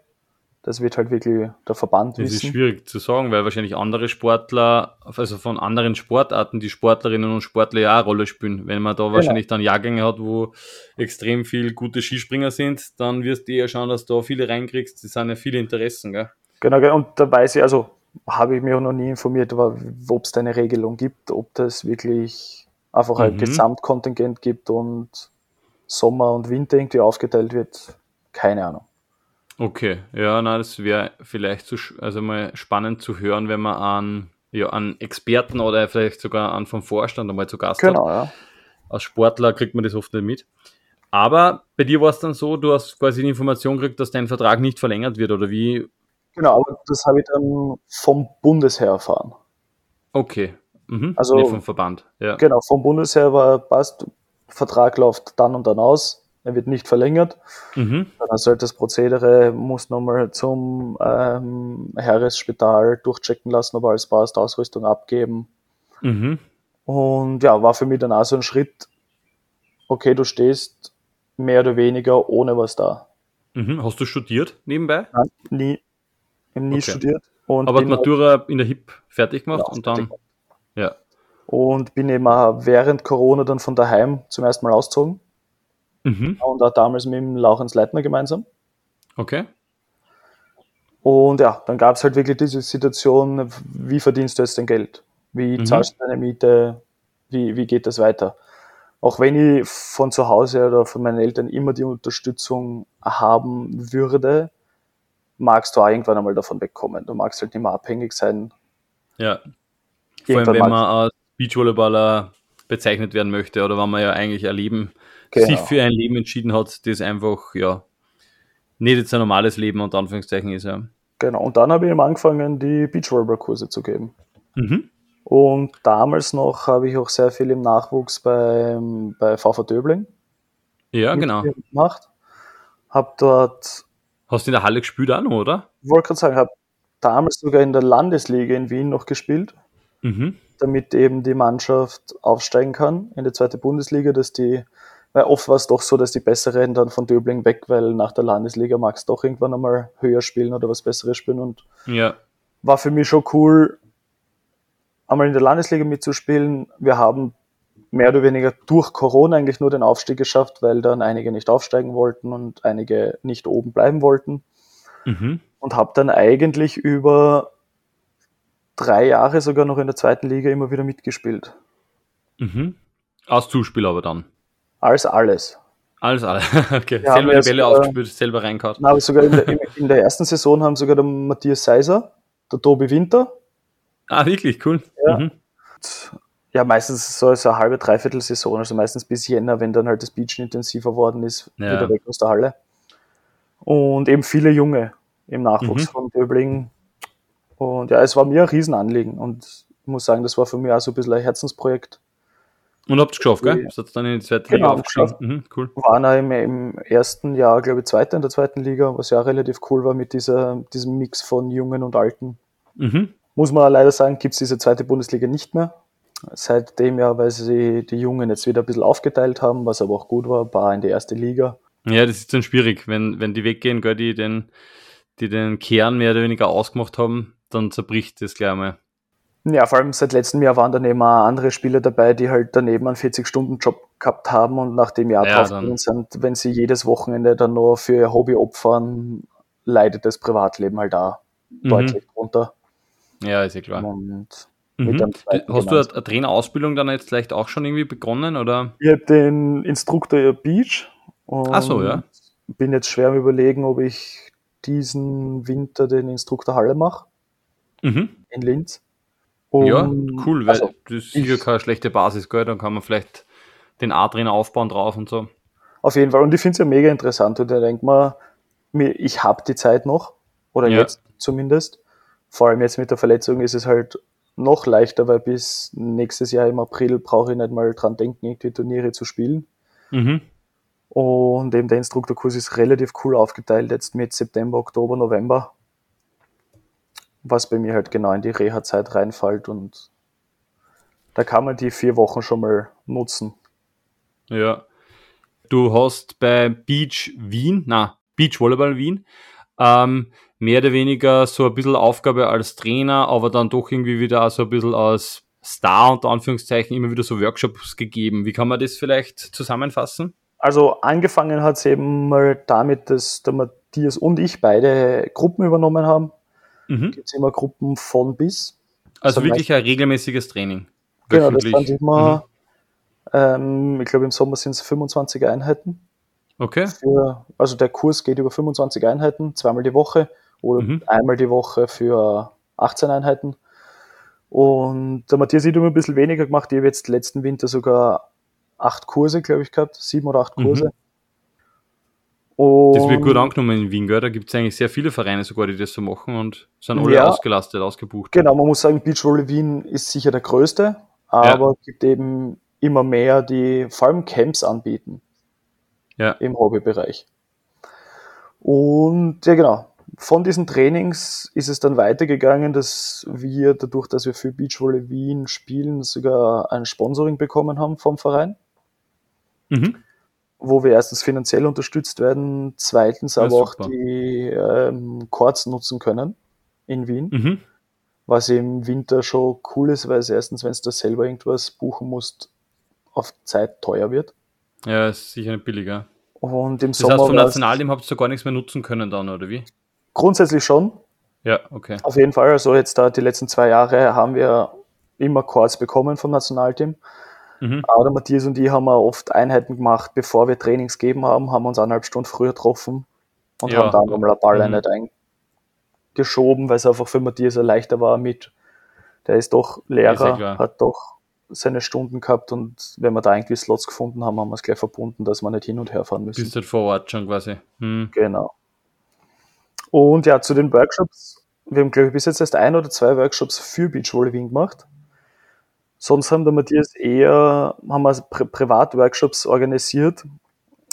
Das wird halt wirklich der Verband wissen. Das ist schwierig zu sagen, weil wahrscheinlich andere Sportler, also von anderen Sportarten, die Sportlerinnen und Sportler ja eine Rolle spielen. Wenn man da wahrscheinlich dann Jahrgänge hat, wo extrem viele gute Skispringer sind, dann wirst du eher schauen, dass du da viele reinkriegst. Das sind ja viele Interessen, gell? Genau. Und da weiß ich, also habe ich mich auch noch nie informiert, ob es da eine Regelung gibt, ob das wirklich einfach ein Gesamtkontingent gibt und Sommer und Winter irgendwie aufgeteilt wird. Keine Ahnung. Okay, ja, na, das wäre vielleicht mal spannend zu hören, wenn man an Experten oder vielleicht sogar an vom Vorstand einmal zu Gast hat. Ja. Als Sportler kriegt man das oft nicht mit. Aber bei dir war es dann so, du hast quasi die Information gekriegt, dass dein Vertrag nicht verlängert wird, oder wie? Genau, aber das habe ich dann vom Bundesheer erfahren. Okay, also nee, vom Verband. Ja. Genau, vom Bundesheer war passt, Vertrag läuft dann und dann aus. Er wird nicht verlängert. Dann hast du halt das Prozedere, musst nochmal zum Heeresspital durchchecken lassen, ob alles passt, Ausrüstung abgeben. Und ja, war für mich dann auch so ein Schritt, okay, du stehst mehr oder weniger ohne was da. Hast du studiert nebenbei? Nein, nie. Ich habe nie studiert. Und aber Matura in der HIP fertig gemacht und dann... Ja. Und bin eben auch während Corona dann von daheim zum ersten Mal ausgezogen. Und auch damals mit dem Laurenz Leitner gemeinsam. Okay. Und ja, dann gab es halt wirklich diese Situation, wie verdienst du jetzt dein Geld? Wie zahlst du deine Miete? Wie geht das weiter? Auch wenn ich von zu Hause oder von meinen Eltern immer die Unterstützung haben würde, magst du auch irgendwann einmal davon wegkommen. Du magst halt nicht mehr abhängig sein. Ja. Vor allem, wenn man als Beachvolleyballer bezeichnet werden möchte oder wenn man ja eigentlich sich für ein Leben entschieden hat, das einfach, nicht jetzt ein normales Leben unter Anführungszeichen ist. Ja. Genau, und dann habe ich eben angefangen, die Beachvolleyball-Kurse zu geben. Und damals noch habe ich auch sehr viel im Nachwuchs bei VV Döbling gemacht. Hab dort... Hast du in der Halle gespielt auch noch, oder? Ich wollte gerade sagen, habe damals sogar in der Landesliga in Wien noch gespielt, damit eben die Mannschaft aufsteigen kann in die zweite Bundesliga, weil oft war es doch so, dass die Besseren dann von Döbling weg, weil nach der Landesliga magst du doch irgendwann einmal höher spielen oder was Besseres spielen. Und war für mich schon cool, einmal in der Landesliga mitzuspielen. Wir haben mehr oder weniger durch Corona eigentlich nur den Aufstieg geschafft, weil dann einige nicht aufsteigen wollten und einige nicht oben bleiben wollten. Und habe dann eigentlich über 3 Jahre sogar noch in der zweiten Liga immer wieder mitgespielt. Als Zuspiel aber dann? Als alles. Als alles, okay. Ja, selber die Bälle aufgespielt, selber reingehauen. Nein, aber sogar in der ersten Saison haben sogar der Matthias Seiser, der Tobi Winter. Ah, wirklich, cool. Ja, ja, meistens so eine halbe, dreiviertel Saison, also meistens bis Jänner, wenn dann halt das Beachen intensiver worden ist, wieder weg aus der Halle. Und eben viele Junge im Nachwuchs von Döbling. Und ja, es war mir ein Riesenanliegen und ich muss sagen, das war für mich auch so ein bisschen ein Herzensprojekt. Und habt es geschafft, gell? Das hat dann in die zweite Liga aufgeschafft. Cool. Waren auch im ersten Jahr, glaube ich, Zweiter in der zweiten Liga, was ja auch relativ cool war mit diesem Mix von Jungen und Alten. Muss man leider sagen, gibt es diese zweite Bundesliga nicht mehr. Seit dem Jahr, weil sie die Jungen jetzt wieder ein bisschen aufgeteilt haben, was aber auch gut war, ein paar in die erste Liga. Ja, das ist dann schwierig, wenn die weggehen, gell, die den Kern mehr oder weniger ausgemacht haben, dann zerbricht das gleich mal. Ja, vor allem seit letztem Jahr waren dann eben auch andere Spieler dabei, die halt daneben einen 40-Stunden-Job gehabt haben und nach dem Jahr draufgegangen sind, wenn sie jedes Wochenende dann nur für ihr Hobby opfern, leidet das Privatleben halt auch deutlich runter. Ja, ist ja klar. Und hast du eine Trainerausbildung dann jetzt vielleicht auch schon irgendwie begonnen, oder? Ich habe den Instruktor Beach und bin jetzt schwer am Überlegen, ob ich diesen Winter den Instruktor Halle mache in Linz. Und ja, cool, weil das ist ja keine schlechte Basis, gell? Dann kann man vielleicht den A-Trainer aufbauen drauf und so. Auf jeden Fall, und ich finde es ja mega interessant und da denkt man, ich habe die Zeit noch, oder jetzt zumindest. Vor allem jetzt mit der Verletzung ist es halt noch leichter, weil bis nächstes Jahr im April brauche ich nicht mal dran denken, irgendwie Turniere zu spielen. Und eben der Instruktorkurs ist relativ cool aufgeteilt, jetzt mit September, Oktober, November, was bei mir halt genau in die Reha-Zeit reinfällt, und da kann man die 4 Wochen schon mal nutzen. Ja, du hast bei Beach Volleyball Wien, mehr oder weniger so ein bisschen Aufgabe als Trainer, aber dann doch irgendwie wieder auch so ein bisschen als Star unter Anführungszeichen immer wieder so Workshops gegeben. Wie kann man das vielleicht zusammenfassen? Also angefangen hat es eben mal damit, dass der Matthias und ich beide Gruppen übernommen haben. Mhm. Gibt es immer Gruppen von bis. Also wirklich ein regelmäßiges Training. Genau, das sind immer, ich glaube im Sommer sind es 25 Einheiten. Okay. Also der Kurs geht über 25 Einheiten, zweimal die Woche oder einmal die Woche für 18 Einheiten. Und der Matthias hat immer ein bisschen weniger gemacht. Ich habe jetzt letzten Winter sogar 8 Kurse, glaube ich, gehabt. 7 oder 8 Kurse. Und das wird gut angenommen in Wien, gell? Da gibt es eigentlich sehr viele Vereine sogar, die das so machen, und sind alle ausgelastet, ausgebucht. Genau, man muss sagen, Beachvolley Wien ist sicher der größte, aber es gibt eben immer mehr, die vor allem Camps anbieten im Hobbybereich. Und ja, genau. Von diesen Trainings ist es dann weitergegangen, dass wir, dadurch, dass wir für Beachvolley Wien spielen, sogar ein Sponsoring bekommen haben vom Verein, wo wir erstens finanziell unterstützt werden, zweitens aber auch die Courts nutzen können in Wien, was im Winter schon cool ist, weil es erstens, wenn du da selber irgendwas buchen musst, auf Zeit teuer wird. Ja, ist sicher nicht billiger. Und im Sommer heißt, vom Nationalteam habt ihr so gar nichts mehr nutzen können dann, oder wie? Grundsätzlich schon. Ja, okay. Auf jeden Fall. Also jetzt da die letzten 2 Jahre haben wir immer Courts bekommen vom Nationalteam. Aber der Matthias und ich haben auch oft Einheiten gemacht, bevor wir Trainings gegeben haben, haben uns 1,5 Stunden früher getroffen und haben dann nochmal eine Balleinheit eingeschoben, weil es einfach für Matthias leichter war mit. Der ist doch Lehrer, hat doch seine Stunden gehabt, und wenn wir da irgendwie Slots gefunden haben, haben wir es gleich verbunden, dass wir nicht hin und her fahren müssen. Bist du vor Ort schon quasi. Genau. Und ja, zu den Workshops. Wir haben, glaube ich, bis jetzt erst 1 oder 2 Workshops für Beachvolley Wien gemacht. Sonst haben der Matthias eher, haben wir Privatworkshops organisiert,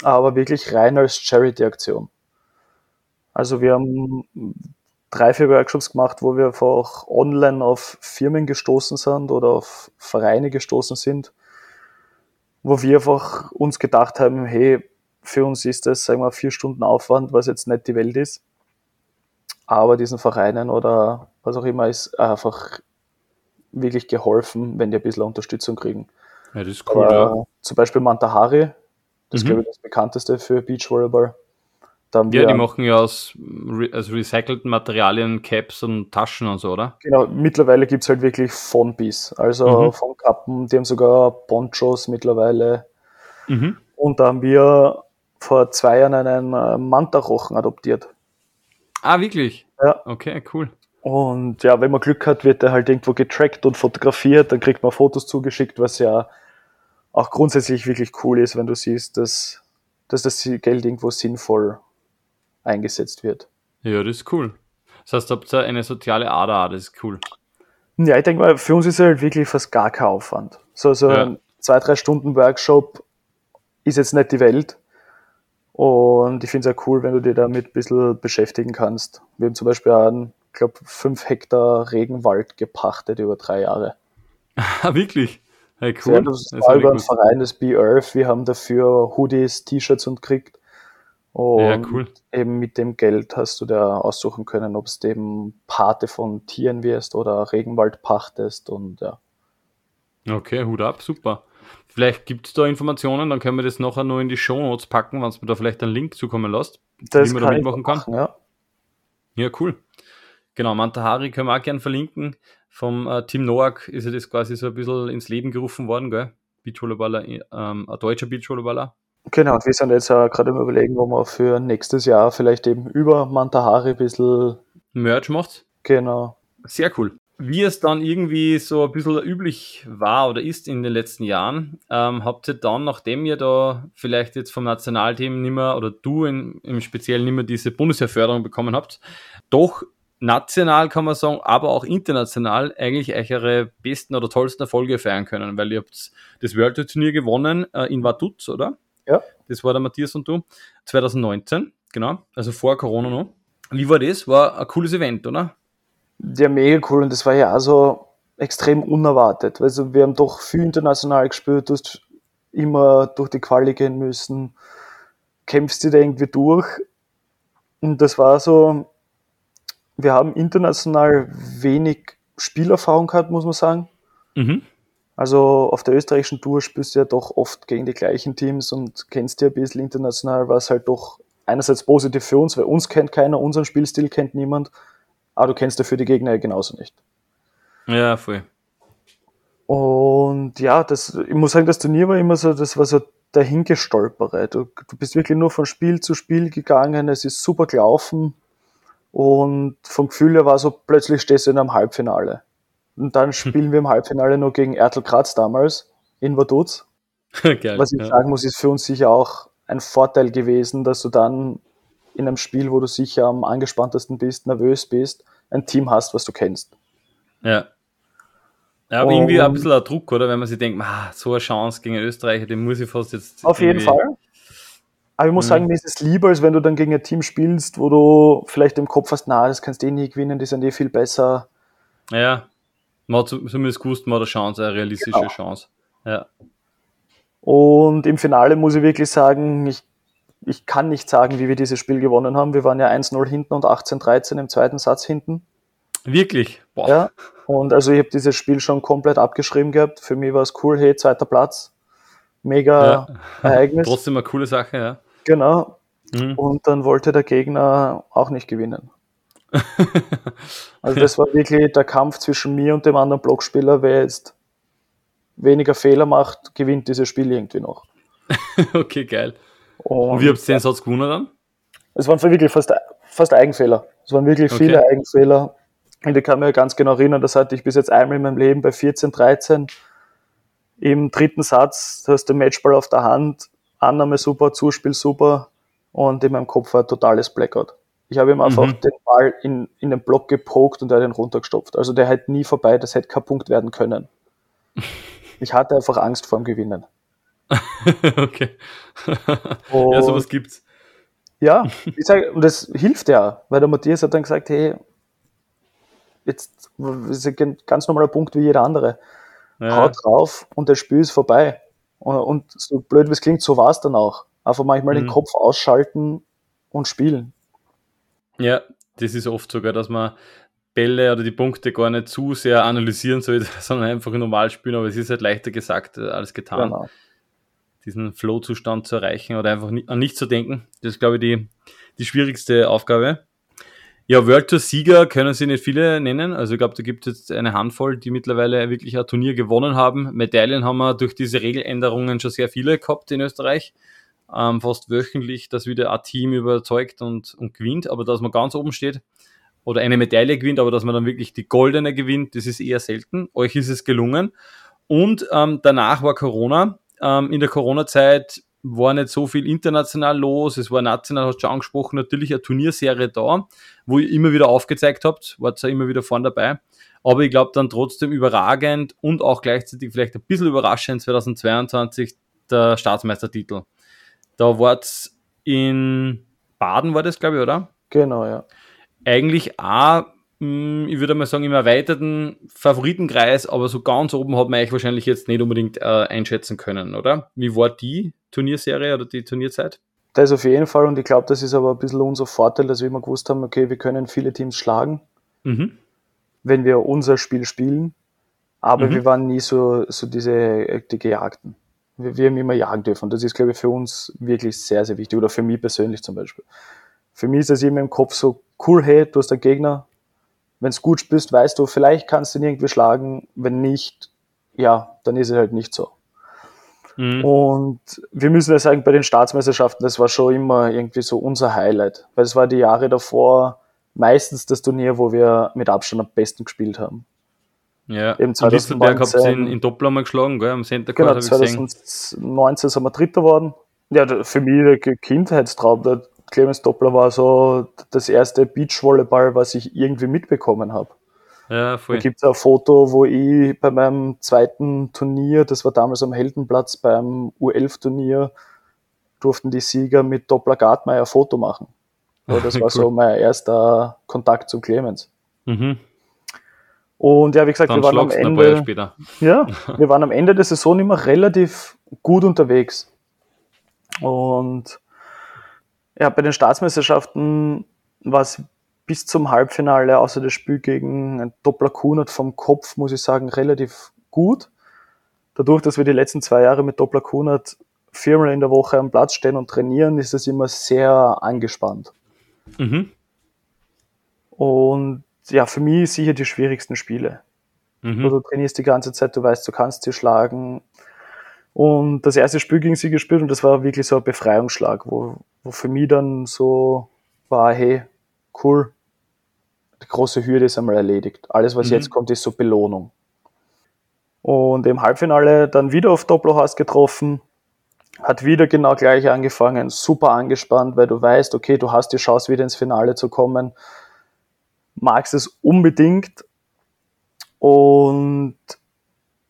aber wirklich rein als Charity-Aktion. Also wir haben 3, 4 Workshops gemacht, wo wir einfach online auf Firmen gestoßen sind oder auf Vereine gestoßen sind, wo wir einfach uns gedacht haben, hey, für uns ist das, sagen wir, 4 Stunden Aufwand, was jetzt nicht die Welt ist, aber diesen Vereinen oder was auch immer ist einfach wirklich geholfen, wenn die ein bisschen Unterstützung kriegen. Ja, das ist cool, ja. Zum Beispiel Mantahari, das ist, glaube ich, das bekannteste für Beachvolleyball. Ja, die machen ja aus recycelten Materialien Caps und Taschen und so, oder? Genau, mittlerweile gibt es halt wirklich von bis, also von Kappen, die haben sogar Ponchos mittlerweile. Und da haben wir vor 2 Jahren einen Mantarochen adoptiert. Ah, wirklich? Ja. Okay, cool. Und ja, wenn man Glück hat, wird er halt irgendwo getrackt und fotografiert, dann kriegt man Fotos zugeschickt, was ja auch grundsätzlich wirklich cool ist, wenn du siehst, dass das Geld irgendwo sinnvoll eingesetzt wird. Ja, das ist cool. Das heißt, habt ihr eine soziale Ader, das ist cool. Ja, ich denke mal, für uns ist halt wirklich fast gar kein Aufwand. So ein 2-3 Stunden Workshop ist jetzt nicht die Welt. Und ich finde es ja cool, wenn du dich damit ein bisschen beschäftigen kannst. Wir haben zum Beispiel einen, ich glaube, 5 Hektar Regenwald gepachtet über 3 Jahre. Ah, wirklich? Hey, cool. Ja, das war über einen Verein, das Be Earth. Wir haben dafür Hoodies, T-Shirts und gekriegt. Und ja, cool. Eben mit dem Geld hast du da aussuchen können, ob es eben Pate von Tieren wirst oder Regenwald pachtest, und ja. Okay, Hut ab, super. Vielleicht gibt es da Informationen, dann können wir das nachher nur in die Shownotes packen, wenn es mir da vielleicht einen Link zukommen lässt, wie man da mitmachen kann. Ja, cool. Genau, Mantahari können wir auch gerne verlinken. Vom Team Noack ist ja das quasi so ein bisschen ins Leben gerufen worden, gell? Beachvolleyballer, ein deutscher Beachvolleyballer. Genau, und wir sind jetzt gerade im Überlegen, wo man für nächstes Jahr vielleicht eben über Mantahari ein bisschen Merch macht. Genau. Sehr cool. Wie es dann irgendwie so ein bisschen üblich war oder ist in den letzten Jahren, habt ihr dann, nachdem ihr da vielleicht jetzt vom Nationalteam nicht mehr, oder du im Speziellen nicht mehr diese Bundesheer-Förderung bekommen habt, doch national, kann man sagen, aber auch international eigentlich eure besten oder tollsten Erfolge feiern können, weil ihr habt das World Tour Turnier gewonnen in Vaduz, oder? Ja. Das war der Matthias und du. 2019, genau, also vor Corona noch. Wie war das? War ein cooles Event, oder? Ja, mega cool, und das war ja auch so extrem unerwartet. Also wir haben doch viel international gespielt, du hast immer durch die Quali gehen müssen, kämpfst dich da irgendwie durch. Und das war so, wir haben international wenig Spielerfahrung gehabt, muss man sagen. Mhm. Also auf der österreichischen Tour spielst du ja doch oft gegen die gleichen Teams und kennst die ein bisschen international, was halt doch einerseits positiv für uns, weil uns kennt keiner, unseren Spielstil kennt niemand, aber du kennst dafür die Gegner genauso nicht. Ja, voll. Und ja, das, ich muss sagen, das Turnier war immer so, das war so dahingestolpere. Du bist wirklich nur von Spiel zu Spiel gegangen, es ist super gelaufen und vom Gefühl her war so, plötzlich stehst du in einem Halbfinale. Und dann spielen wir im Halbfinale noch gegen Ertl Graz damals in Vaduz. Geil, was ich sagen muss, ist für uns sicher auch ein Vorteil gewesen, dass du dann in einem Spiel, wo du sicher am angespanntesten bist, nervös bist, ein Team hast, was du kennst. Ja. Ja, aber irgendwie ein bisschen ein Druck, oder? Wenn man sich denkt, so eine Chance gegen Österreicher, den muss ich fast jetzt... Auf jeden Fall. Aber ich muss sagen, mir ist es lieber, als wenn du dann gegen ein Team spielst, wo du vielleicht im Kopf hast, das kannst du eh nie gewinnen, die sind eh viel besser. Ja, man hat zumindest gewusst, man hat eine Chance, eine realistische Chance. Ja. Und im Finale muss ich wirklich sagen, ich kann nicht sagen, wie wir dieses Spiel gewonnen haben. Wir waren ja 1-0 hinten und 18-13 im zweiten Satz hinten. Wirklich? Boah. Ja, und also ich habe dieses Spiel schon komplett abgeschrieben gehabt. Für mich war es cool, hey, zweiter Platz, mega Ereignis. Trotzdem eine coole Sache, ja. Genau, und dann wollte der Gegner auch nicht gewinnen. Also das war wirklich der Kampf zwischen mir und dem anderen Blockspieler, wer jetzt weniger Fehler macht, gewinnt dieses Spiel irgendwie noch. Okay, geil. Und wie habt ihr den Satz gewonnen dann? Es waren wirklich fast Eigenfehler. Es waren wirklich viele Eigenfehler. Und ich kann mir ganz genau erinnern, das hatte ich bis jetzt einmal in meinem Leben bei 14-13 im dritten Satz. Du hast den Matchball auf der Hand, Annahme super, Zuspiel super und in meinem Kopf war totales Blackout. Ich habe ihm einfach den Ball in den Block gepokt und er hat ihn runtergestopft. Also der hätte nie vorbei, das hätte kein Punkt werden können. Ich hatte einfach Angst vorm Gewinnen. Okay. Ja, sowas gibt's. Ja, ich sage, und das hilft ja, weil der Matthias hat dann gesagt, hey, jetzt ist ein ganz normaler Punkt wie jeder andere. Ja. Haut drauf und das Spiel ist vorbei. Und so blöd wie es klingt, so war es dann auch. Einfach manchmal den Kopf ausschalten und spielen. Ja, das ist oft sogar, dass man Bälle oder die Punkte gar nicht zu sehr analysieren sollte, sondern einfach normal spielen, aber es ist halt leichter gesagt als getan. Genau. Diesen Flow-Zustand zu erreichen oder einfach an nichts zu denken, das ist, glaube ich, die schwierigste Aufgabe. Ja, World Tour Sieger können Sie nicht viele nennen, also ich glaube, da gibt es jetzt eine Handvoll, die mittlerweile wirklich ein Turnier gewonnen haben. Medaillen haben wir durch diese Regeländerungen schon sehr viele gehabt in Österreich, fast wöchentlich, dass wieder ein Team überzeugt und gewinnt, aber dass man ganz oben steht oder eine Medaille gewinnt, aber dass man dann wirklich die goldene gewinnt, das ist eher selten. Euch ist es gelungen und danach war Corona. In der Corona-Zeit war nicht so viel international los, es war national, hast du schon angesprochen, natürlich eine Turnierserie da, wo ihr immer wieder aufgezeigt habt, wart zwar immer wieder vorne dabei, aber ich glaube dann trotzdem überragend und auch gleichzeitig vielleicht ein bisschen überraschend 2022 der Staatsmeistertitel. Da war's in Baden, war das, glaube ich, oder? Genau, ja. Eigentlich auch, ich würde mal sagen, im erweiterten Favoritenkreis, aber so ganz oben hat man euch wahrscheinlich jetzt nicht unbedingt einschätzen können, oder? Wie war die Turnierserie oder die Turnierzeit? Das auf jeden Fall, und ich glaube, das ist aber ein bisschen unser Vorteil, dass wir immer gewusst haben, okay, wir können viele Teams schlagen, wenn wir unser Spiel spielen, aber wir waren nie so die Gejagten. Wir haben immer jagen dürfen. Das ist, glaube ich, für uns wirklich sehr, sehr wichtig, oder für mich persönlich zum Beispiel. Für mich ist das immer im Kopf so, cool, hey, du hast einen Gegner, wenn du gut spielst, weißt du, vielleicht kannst du ihn irgendwie schlagen, wenn nicht, ja, dann ist es halt nicht so. Mhm. Und wir müssen ja sagen, bei den Staatsmeisterschaften, das war schon immer irgendwie so unser Highlight, weil es war die Jahre davor meistens das Turnier, wo wir mit Abstand am besten gespielt haben. Ja, im Listenberg habt ihr in Doppler mal geschlagen, gell, am Center Court, genau, 2019 sind wir Dritter geworden. Ja, für mich der Kindheitstraum, der Clemens Doppler war so das erste Beachvolleyball, was ich irgendwie mitbekommen habe. Ja, voll. Da gibt es ein Foto, wo ich bei meinem zweiten Turnier, das war damals am Heldenplatz beim U11-Turnier, durften die Sieger mit Doppler-Gartmeier Foto machen. So, das war cool. So mein erster Kontakt zu Clemens. Mhm. Und ja, wie gesagt, dann wir waren am Ende der Saison immer relativ gut unterwegs. Und ja, bei den Staatsmeisterschaften war es bis zum Halbfinale, außer das Spiel gegen Doppler Kunert vom Kopf, muss ich sagen, relativ gut. Dadurch, dass wir die letzten 2 Jahre mit Doppler Kunert viermal in der Woche am Platz stehen und trainieren, ist das immer sehr angespannt. Mhm. Und ja, für mich sicher die schwierigsten Spiele. Mhm. Du trainierst die ganze Zeit, du weißt, du kannst sie schlagen. Und das erste Spiel gegen sie gespielt und das war wirklich so ein Befreiungsschlag, wo für mich dann so war, hey, cool, die große Hürde ist einmal erledigt. Alles, was jetzt kommt, ist so Belohnung. Und im Halbfinale dann wieder auf Doppler-Horst getroffen, hat wieder genau gleich angefangen, super angespannt, weil du weißt, okay, du hast die Chance, wieder ins Finale zu kommen, magst es unbedingt. Und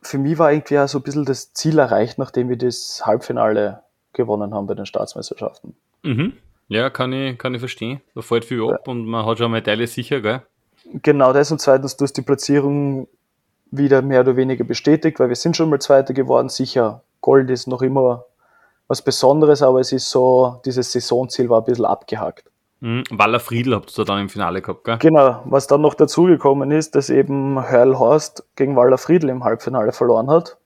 für mich war irgendwie auch so ein bisschen das Ziel erreicht, nachdem wir das Halbfinale gewonnen haben bei den Staatsmeisterschaften. Mhm. Ja, kann ich verstehen. Da fällt viel ab und man hat schon eine Medaille sicher, gell? Genau das. Und zweitens, du hast die Platzierung wieder mehr oder weniger bestätigt, weil wir sind schon mal Zweiter geworden. Sicher, Gold ist noch immer was Besonderes, aber es ist so, dieses Saisonziel war ein bisschen abgehakt. Waller Friedl habt ihr dann im Finale gehabt, gell? Genau, was dann noch dazugekommen ist, dass eben Hörl Horst gegen Waller Friedl im Halbfinale verloren hat.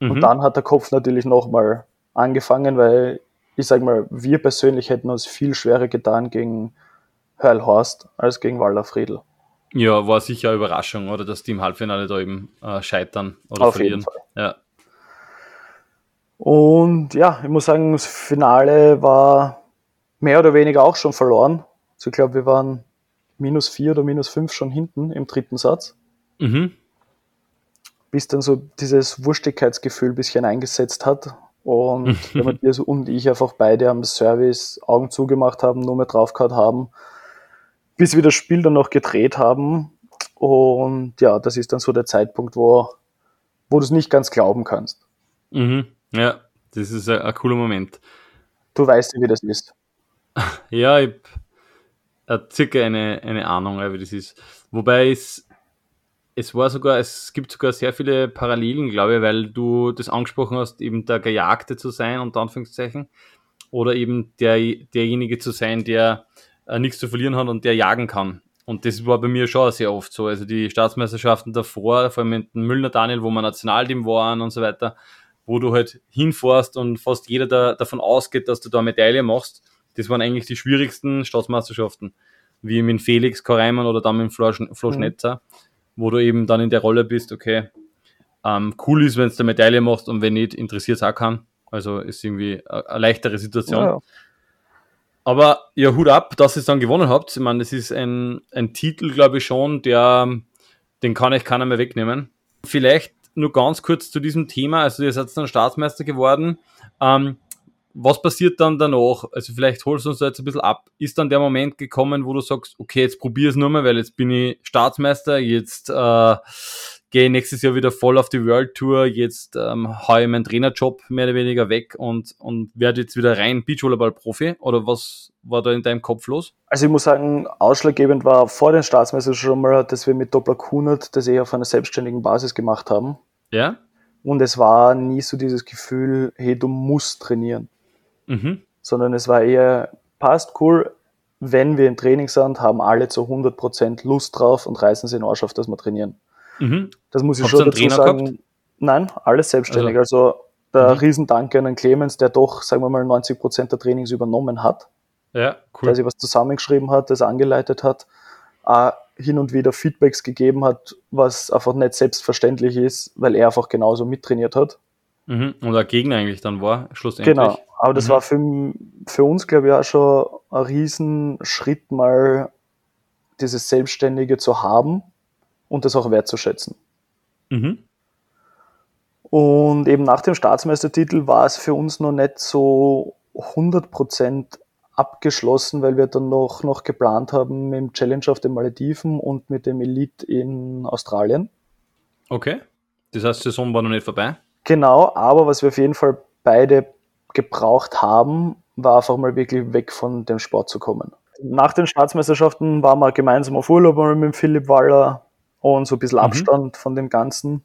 Mhm. Und dann hat der Kopf natürlich nochmal angefangen, weil ich sag mal, wir persönlich hätten uns viel schwerer getan gegen Hörl Horst als gegen Waller Friedl. Ja, war sicher eine Überraschung, oder? Dass die im Halbfinale da eben scheitern oder auf verlieren. Jeden Fall. Ja. Und ja, ich muss sagen, das Finale war mehr oder weniger auch schon verloren. Also ich glaube, wir waren -4 oder -5 schon hinten im dritten Satz. Mhm. Bis dann so dieses Wurstigkeitsgefühl ein bisschen eingesetzt hat. Und der Matthias und ich einfach beide am Service Augen zugemacht haben, nur mehr draufgehauen haben, bis wir das Spiel dann noch gedreht haben. Und ja, das ist dann so der Zeitpunkt, wo du es nicht ganz glauben kannst. Mhm. Ja, das ist ein cooler Moment. Du weißt ja, wie das ist. Ja, ich habe circa eine Ahnung, wie das ist. Wobei es gibt sogar sehr viele Parallelen, glaube ich, weil du das angesprochen hast, eben der Gejagte zu sein, unter Anführungszeichen, oder eben derjenige zu sein, der nichts zu verlieren hat und der jagen kann. Und das war bei mir schon sehr oft so. Also die Staatsmeisterschaften davor, vor allem mit dem Müllner Daniel, wo wir Nationalteam waren und so weiter, wo du halt hinfährst und fast jeder davon ausgeht, dass du da eine Medaille machst. Das waren eigentlich die schwierigsten Staatsmeisterschaften, wie mit Felix Koreimann oder dann mit Flo Schnetzer, wo du eben dann in der Rolle bist, okay, cool ist, wenn du eine Medaille machst und wenn nicht, interessiert es auch keinen. Also ist irgendwie eine leichtere Situation. Ja. Aber ja, Hut ab, dass ihr es dann gewonnen habt. Ich meine, das ist ein Titel, glaube ich schon, den kann euch keiner mehr wegnehmen. Vielleicht nur ganz kurz zu diesem Thema. Also ihr seid dann Staatsmeister geworden. Was passiert dann danach? Also vielleicht holst du uns da jetzt ein bisschen ab. Ist dann der Moment gekommen, wo du sagst, okay, jetzt probier es nur mal, weil jetzt bin ich Staatsmeister, jetzt gehe ich nächstes Jahr wieder voll auf die World Tour, jetzt haue ich meinen Trainerjob mehr oder weniger weg und werde jetzt wieder rein Beachvolleyball-Profi? Oder was war da in deinem Kopf los? Also ich muss sagen, ausschlaggebend war vor den Staatsmeisterschaften schon mal, dass wir mit Doppler Kunert das auf einer selbstständigen Basis gemacht haben. Ja. Und es war nie so dieses Gefühl, hey, du musst trainieren. Mhm. Sondern es war eher, passt, cool, wenn wir im Training sind, haben alle zu 100% Lust drauf und reißen sie in den Arsch auf, dass wir trainieren. Mhm. Das muss ich Hab's schon dazu Trainer sagen. Gehabt? Nein, alles selbstständig. Also der Riesendank an den Clemens, der doch, sagen wir mal, 90% der Trainings übernommen hat. Ja, cool. Dass er was zusammengeschrieben hat, das angeleitet hat, auch hin und wieder Feedbacks gegeben hat, was einfach nicht selbstverständlich ist, weil er einfach genauso mittrainiert hat. Mhm. Und der Gegner eigentlich dann war, schlussendlich. Genau, aber das war für uns, glaube ich, auch schon ein Riesenschritt, mal dieses Selbstständige zu haben und das auch wertzuschätzen. Mhm. Und eben nach dem Staatsmeistertitel war es für uns noch nicht so 100% abgeschlossen, weil wir dann noch geplant haben mit dem Challenger auf den Malediven und mit dem Elite in Australien. Okay, das heißt, die Saison war noch nicht vorbei? Genau, aber was wir auf jeden Fall beide gebraucht haben, war einfach mal wirklich weg von dem Sport zu kommen. Nach den Staatsmeisterschaften waren wir gemeinsam auf Urlaub mit Philipp Waller und so ein bisschen Abstand von dem Ganzen.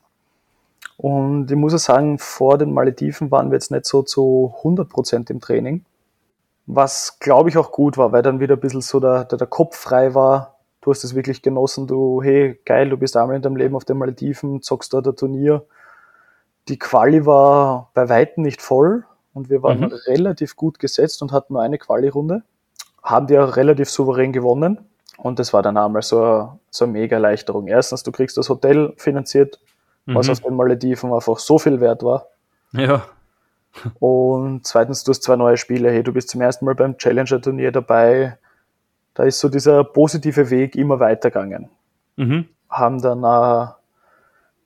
Und ich muss ja sagen, vor den Malediven waren wir jetzt nicht so zu 100% im Training. Was, glaube ich, auch gut war, weil dann wieder ein bisschen so der Kopf frei war. Du hast es wirklich genossen, hey, geil, du bist einmal in deinem Leben auf den Malediven, zockst dort ein Turnier. Die Quali war bei Weitem nicht voll und wir waren relativ gut gesetzt und hatten nur eine Quali-Runde. Haben die auch relativ souverän gewonnen und das war dann einmal so eine mega Erleichterung. Erstens, du kriegst das Hotel finanziert, was auf den Malediven einfach so viel wert war. Ja. Und zweitens, du hast 2 neue Spiele, hey, du bist zum ersten Mal beim Challenger-Turnier dabei. Da ist so dieser positive Weg immer weitergegangen. Haben dann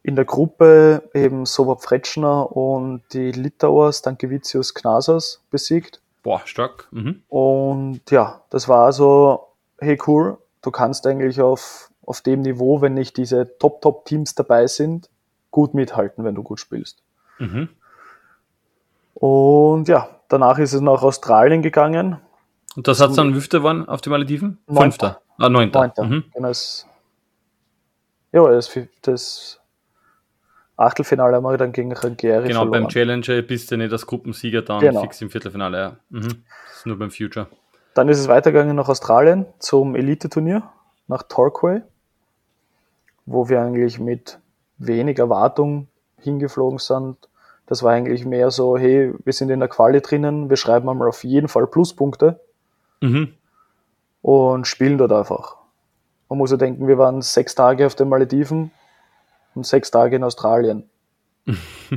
in der Gruppe eben Soba Fretschner und die Litauer Stankevicius Knasas besiegt. Boah, stark. Und ja, das war so, hey cool, du kannst eigentlich auf dem Niveau, wenn nicht diese Top-Teams dabei sind, gut mithalten, wenn du gut spielst. Und ja, danach ist es nach Australien gegangen. Und das hat es dann Wüfte waren auf den Malediven? 9. 9. Genau, das Achtelfinale haben wir dann gegen Rangieri verloren. Beim Challenger bist du nicht als Gruppensieger dann fix im Viertelfinale. Ja. Das ist nur beim Future. Dann ist es weitergegangen nach Australien zum Elite-Turnier nach Torquay, wo wir eigentlich mit wenig Erwartung hingeflogen sind. Das war eigentlich mehr so, hey, wir sind in der Quali drinnen, wir schreiben einmal auf jeden Fall Pluspunkte und spielen dort einfach. Man muss ja denken, wir waren 6 Tage auf den Malediven und 6 Tage in Australien.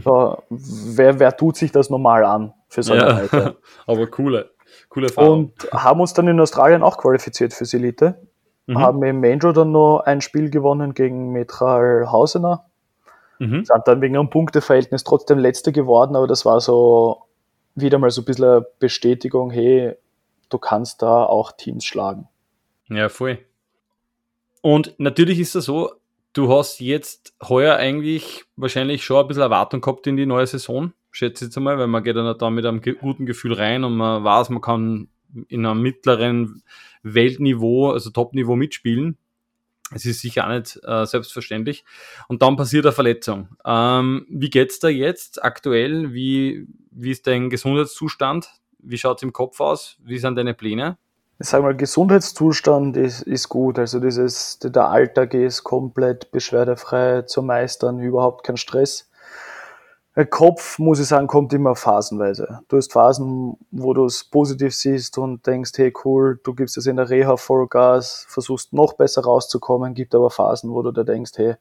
So, wer tut sich das normal an für so eine Alter? Aber coole Erfahrung. Und haben uns dann in Australien auch qualifiziert fürs Elite. Haben im Main Draw dann noch ein Spiel gewonnen gegen Metral Hausener. Sind dann wegen einem Punkteverhältnis trotzdem Letzter geworden, aber das war so wieder mal so ein bisschen eine Bestätigung, hey, du kannst da auch Teams schlagen. Ja, voll. Und natürlich ist das so, du hast jetzt heuer eigentlich wahrscheinlich schon ein bisschen Erwartung gehabt in die neue Saison, schätze ich jetzt einmal, weil man geht dann da mit einem guten Gefühl rein und man weiß, man kann in einem mittleren Weltniveau, also Top-Niveau mitspielen. Es ist sicher auch nicht selbstverständlich. Und dann passiert eine Verletzung. Wie geht's da jetzt aktuell? Wie ist dein Gesundheitszustand? Wie schaut's im Kopf aus? Wie sind deine Pläne? Ich sage mal, Gesundheitszustand ist gut. Also der Alltag ist komplett beschwerdefrei zu meistern, überhaupt kein Stress. Der Kopf, muss ich sagen, kommt immer phasenweise. Du hast Phasen, wo du es positiv siehst und denkst, hey cool, du gibst es in der Reha Vollgas, versuchst noch besser rauszukommen, gibt aber Phasen, wo du da denkst, hey,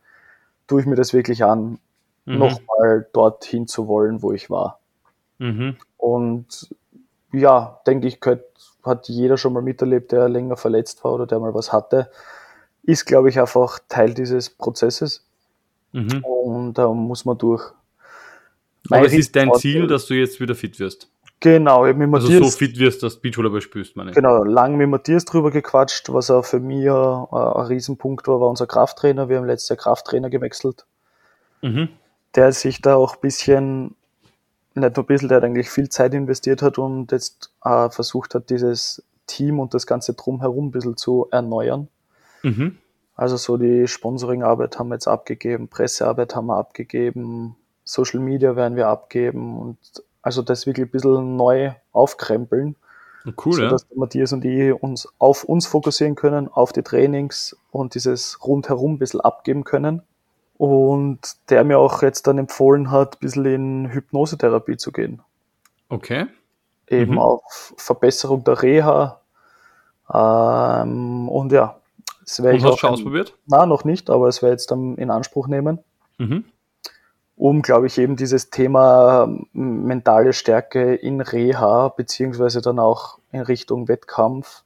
tue ich mir das wirklich an, nochmal dorthin zu wollen, wo ich war. Und ja, denke ich, hat jeder schon mal miterlebt, der länger verletzt war oder der mal was hatte, ist, glaube ich, einfach Teil dieses Prozesses und da muss man durch. Aber es ist dein Ziel, dass du jetzt wieder fit wirst. Genau. Ich mit Matthias, also so fit wirst, dass du Beachvolleyball spielst, meine ich. Genau, lang mit Matthias drüber gequatscht, was auch für mich ein Riesenpunkt war, war unser Krafttrainer. Wir haben letztes Jahr Krafttrainer gewechselt. Der sich da auch ein bisschen, nicht nur ein bisschen, der eigentlich viel Zeit investiert hat und jetzt versucht hat, dieses Team und das Ganze drumherum ein bisschen zu erneuern. Also so die Sponsoringarbeit haben wir jetzt abgegeben, Pressearbeit haben wir abgegeben, Social Media werden wir abgeben und also das wirklich ein bisschen neu aufkrempeln, sodass Matthias und ich uns auf uns fokussieren können, auf die Trainings und dieses Rundherum ein bisschen abgeben können. Und der mir auch jetzt dann empfohlen hat, ein bisschen in Hypnosetherapie zu gehen. Okay. Eben auf Verbesserung der Reha und ja. Das wär und ich hast du schon ausprobiert? Nein, noch nicht, aber es werde ich jetzt dann in Anspruch nehmen. Um, glaube ich, eben dieses Thema mentale Stärke in Reha, beziehungsweise dann auch in Richtung Wettkampf,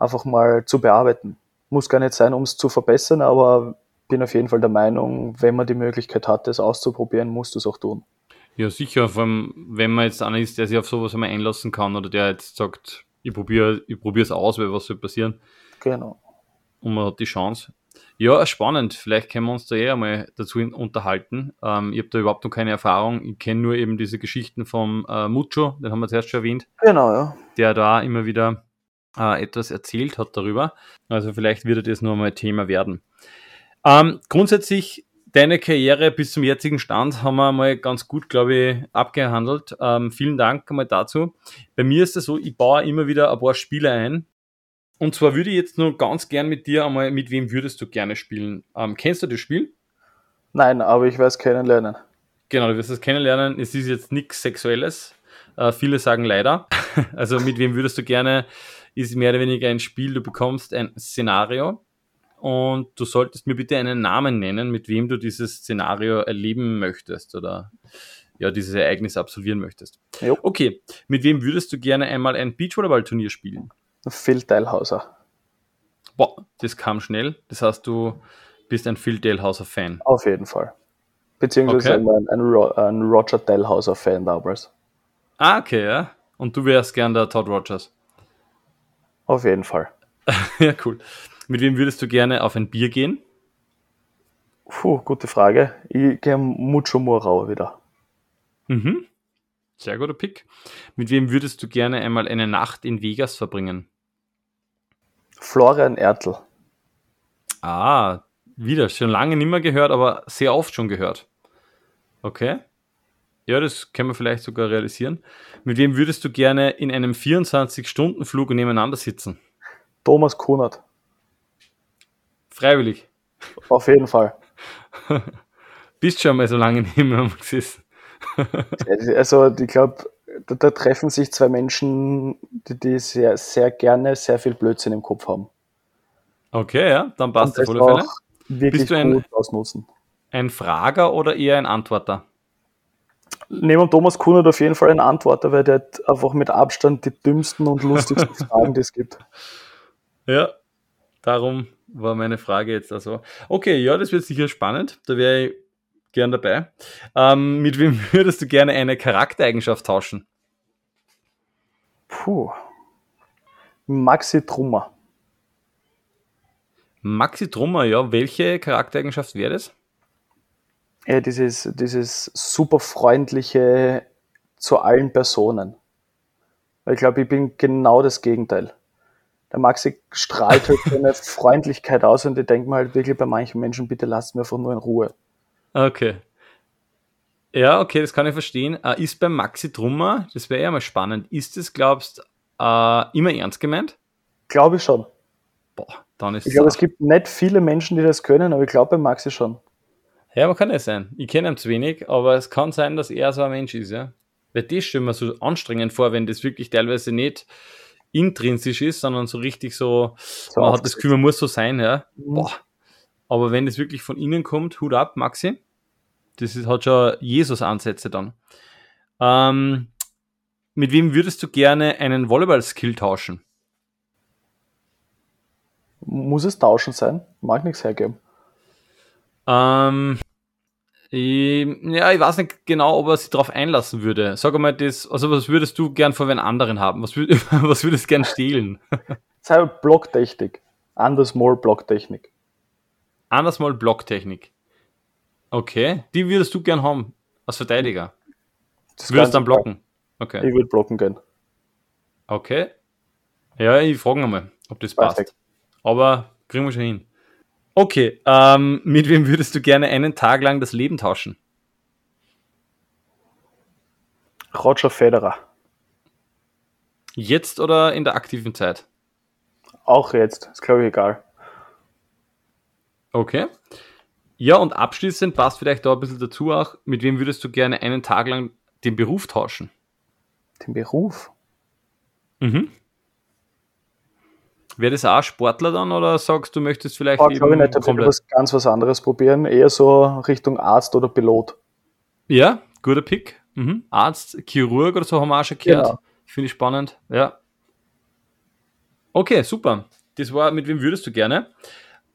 einfach mal zu bearbeiten. Muss gar nicht sein, um es zu verbessern, aber bin auf jeden Fall der Meinung, wenn man die Möglichkeit hat, das auszuprobieren, musst du es auch tun. Ja, sicher, vor allem, wenn man jetzt einer ist, der sich auf sowas einmal einlassen kann oder der jetzt sagt, ich probiere es aus, weil was soll passieren. Genau. Und man hat die Chance. Ja, spannend. Vielleicht können wir uns da einmal dazu unterhalten. Ich habe da überhaupt noch keine Erfahrung. Ich kenne nur eben diese Geschichten vom Mucho, den haben wir zuerst schon erwähnt. Genau, ja. Der da immer wieder etwas erzählt hat darüber. Also vielleicht wird das noch mal Thema werden. Grundsätzlich, deine Karriere bis zum jetzigen Stand haben wir mal ganz gut, glaube ich, abgehandelt. Vielen Dank einmal dazu. Bei mir ist es so, ich baue immer wieder ein paar Spiele ein. Und zwar würde ich jetzt nur ganz gern mit dir einmal, mit wem würdest du gerne spielen? Kennst du das Spiel? Nein, aber ich werde es kennenlernen. Genau, du wirst es kennenlernen. Es ist jetzt nichts Sexuelles. Viele sagen leider. Also mit wem würdest du gerne, ist mehr oder weniger ein Spiel. Du bekommst ein Szenario und du solltest mir bitte einen Namen nennen, mit wem du dieses Szenario erleben möchtest oder ja, dieses Ereignis absolvieren möchtest. Jo. Okay, mit wem würdest du gerne einmal ein Beachvolleyball-Turnier spielen? Phil Teilhauser. Boah, das kam schnell. Das heißt, du bist ein Phil Teilhauser-Fan. Auf jeden Fall. Beziehungsweise ein Roger Teilhauser-Fan damals. Ah, okay, ja. Und du wärst gern der Todd Rogers. Auf jeden Fall. Ja, cool. Mit wem würdest du gerne auf ein Bier gehen? Puh, gute Frage. Ich gehe Mucho Morau wieder. Mhm. Sehr guter Pick. Mit wem würdest du gerne einmal eine Nacht in Vegas verbringen? Florian Ertl. Ah, wieder. Schon lange nicht mehr gehört, aber sehr oft schon gehört. Okay. Ja, das können wir vielleicht sogar realisieren. Mit wem würdest du gerne in einem 24-Stunden-Flug nebeneinander sitzen? Thomas Conard. Freiwillig? Auf jeden Fall. Bist schon mal so lange nicht mehr gesessen. Also ich glaube, da treffen sich zwei Menschen, die sehr, sehr gerne sehr viel Blödsinn im Kopf haben. Okay, ja, dann passt das auf alle Fälle. Bist du ein Frager oder eher ein Antworter? Neben Thomas Kunert auf jeden Fall ein Antworter, weil der hat einfach mit Abstand die dümmsten und lustigsten Fragen, die es gibt. Ja, darum war meine Frage jetzt also. Okay, ja, das wird sicher spannend. Da wäre ich gern dabei. Mit wem würdest du gerne eine Charaktereigenschaft tauschen? Puh. Maxi Trummer. Maxi Trummer, ja. Welche Charaktereigenschaft wäre das? Ja, dieses super freundliche zu allen Personen. Ich glaube, ich bin genau das Gegenteil. Der Maxi strahlt halt seine Freundlichkeit aus und ich denke mir halt wirklich bei manchen Menschen, bitte lasst mir einfach nur in Ruhe. Okay. Ja, okay, das kann ich verstehen. Ist beim Maxi Trummer, das wäre ja mal spannend, ist das, glaubst du, immer ernst gemeint? Glaube ich schon. Boah, dann ist ich glaube, es gibt nicht viele Menschen, die das können, aber ich glaube beim Maxi schon. Ja, man kann es sein. Ich kenne ihn zu wenig, aber es kann sein, dass er so ein Mensch ist, ja. Weil das stelle ich mir so anstrengend vor, wenn das wirklich teilweise nicht intrinsisch ist, sondern so richtig so man hat das Gefühl, man muss so sein, ja. Boah. Aber wenn das wirklich von innen kommt, Hut ab, Maxi. Das hat schon Jesus-Ansätze dann. Mit wem würdest du gerne einen Volleyball-Skill tauschen? Muss es tauschen sein? Mag nichts hergeben. Ich weiß nicht genau, ob er sich darauf einlassen würde. Sag mal das, also was würdest du gern von einem anderen haben? Was würdest du gern stehlen? Sei halt Blocktechnik. Andersmal Blocktechnik. Andersmal Blocktechnik. Okay, die würdest du gern haben, als Verteidiger. Das würdest dann blocken? Okay. Ich würde blocken gehen. Okay. Ja, ich frage einmal, ob das passt. Aber kriegen wir schon hin. Okay, mit wem würdest du gerne einen Tag lang das Leben tauschen? Roger Federer. Jetzt oder in der aktiven Zeit? Auch jetzt, ist glaube ich egal. Okay. Ja, und abschließend passt vielleicht da ein bisschen dazu auch, mit wem würdest du gerne einen Tag lang den Beruf tauschen? Den Beruf? Mhm. Wäre das auch Sportler dann oder sagst du, möchtest vielleicht eben nicht, komplett ganz was anderes probieren, eher so Richtung Arzt oder Pilot? Ja, guter Pick. Mhm. Arzt, Chirurg oder so haben wir auch schon gehört. Genau. Finde ich spannend, ja. Okay, super. Das war, mit wem würdest du gerne?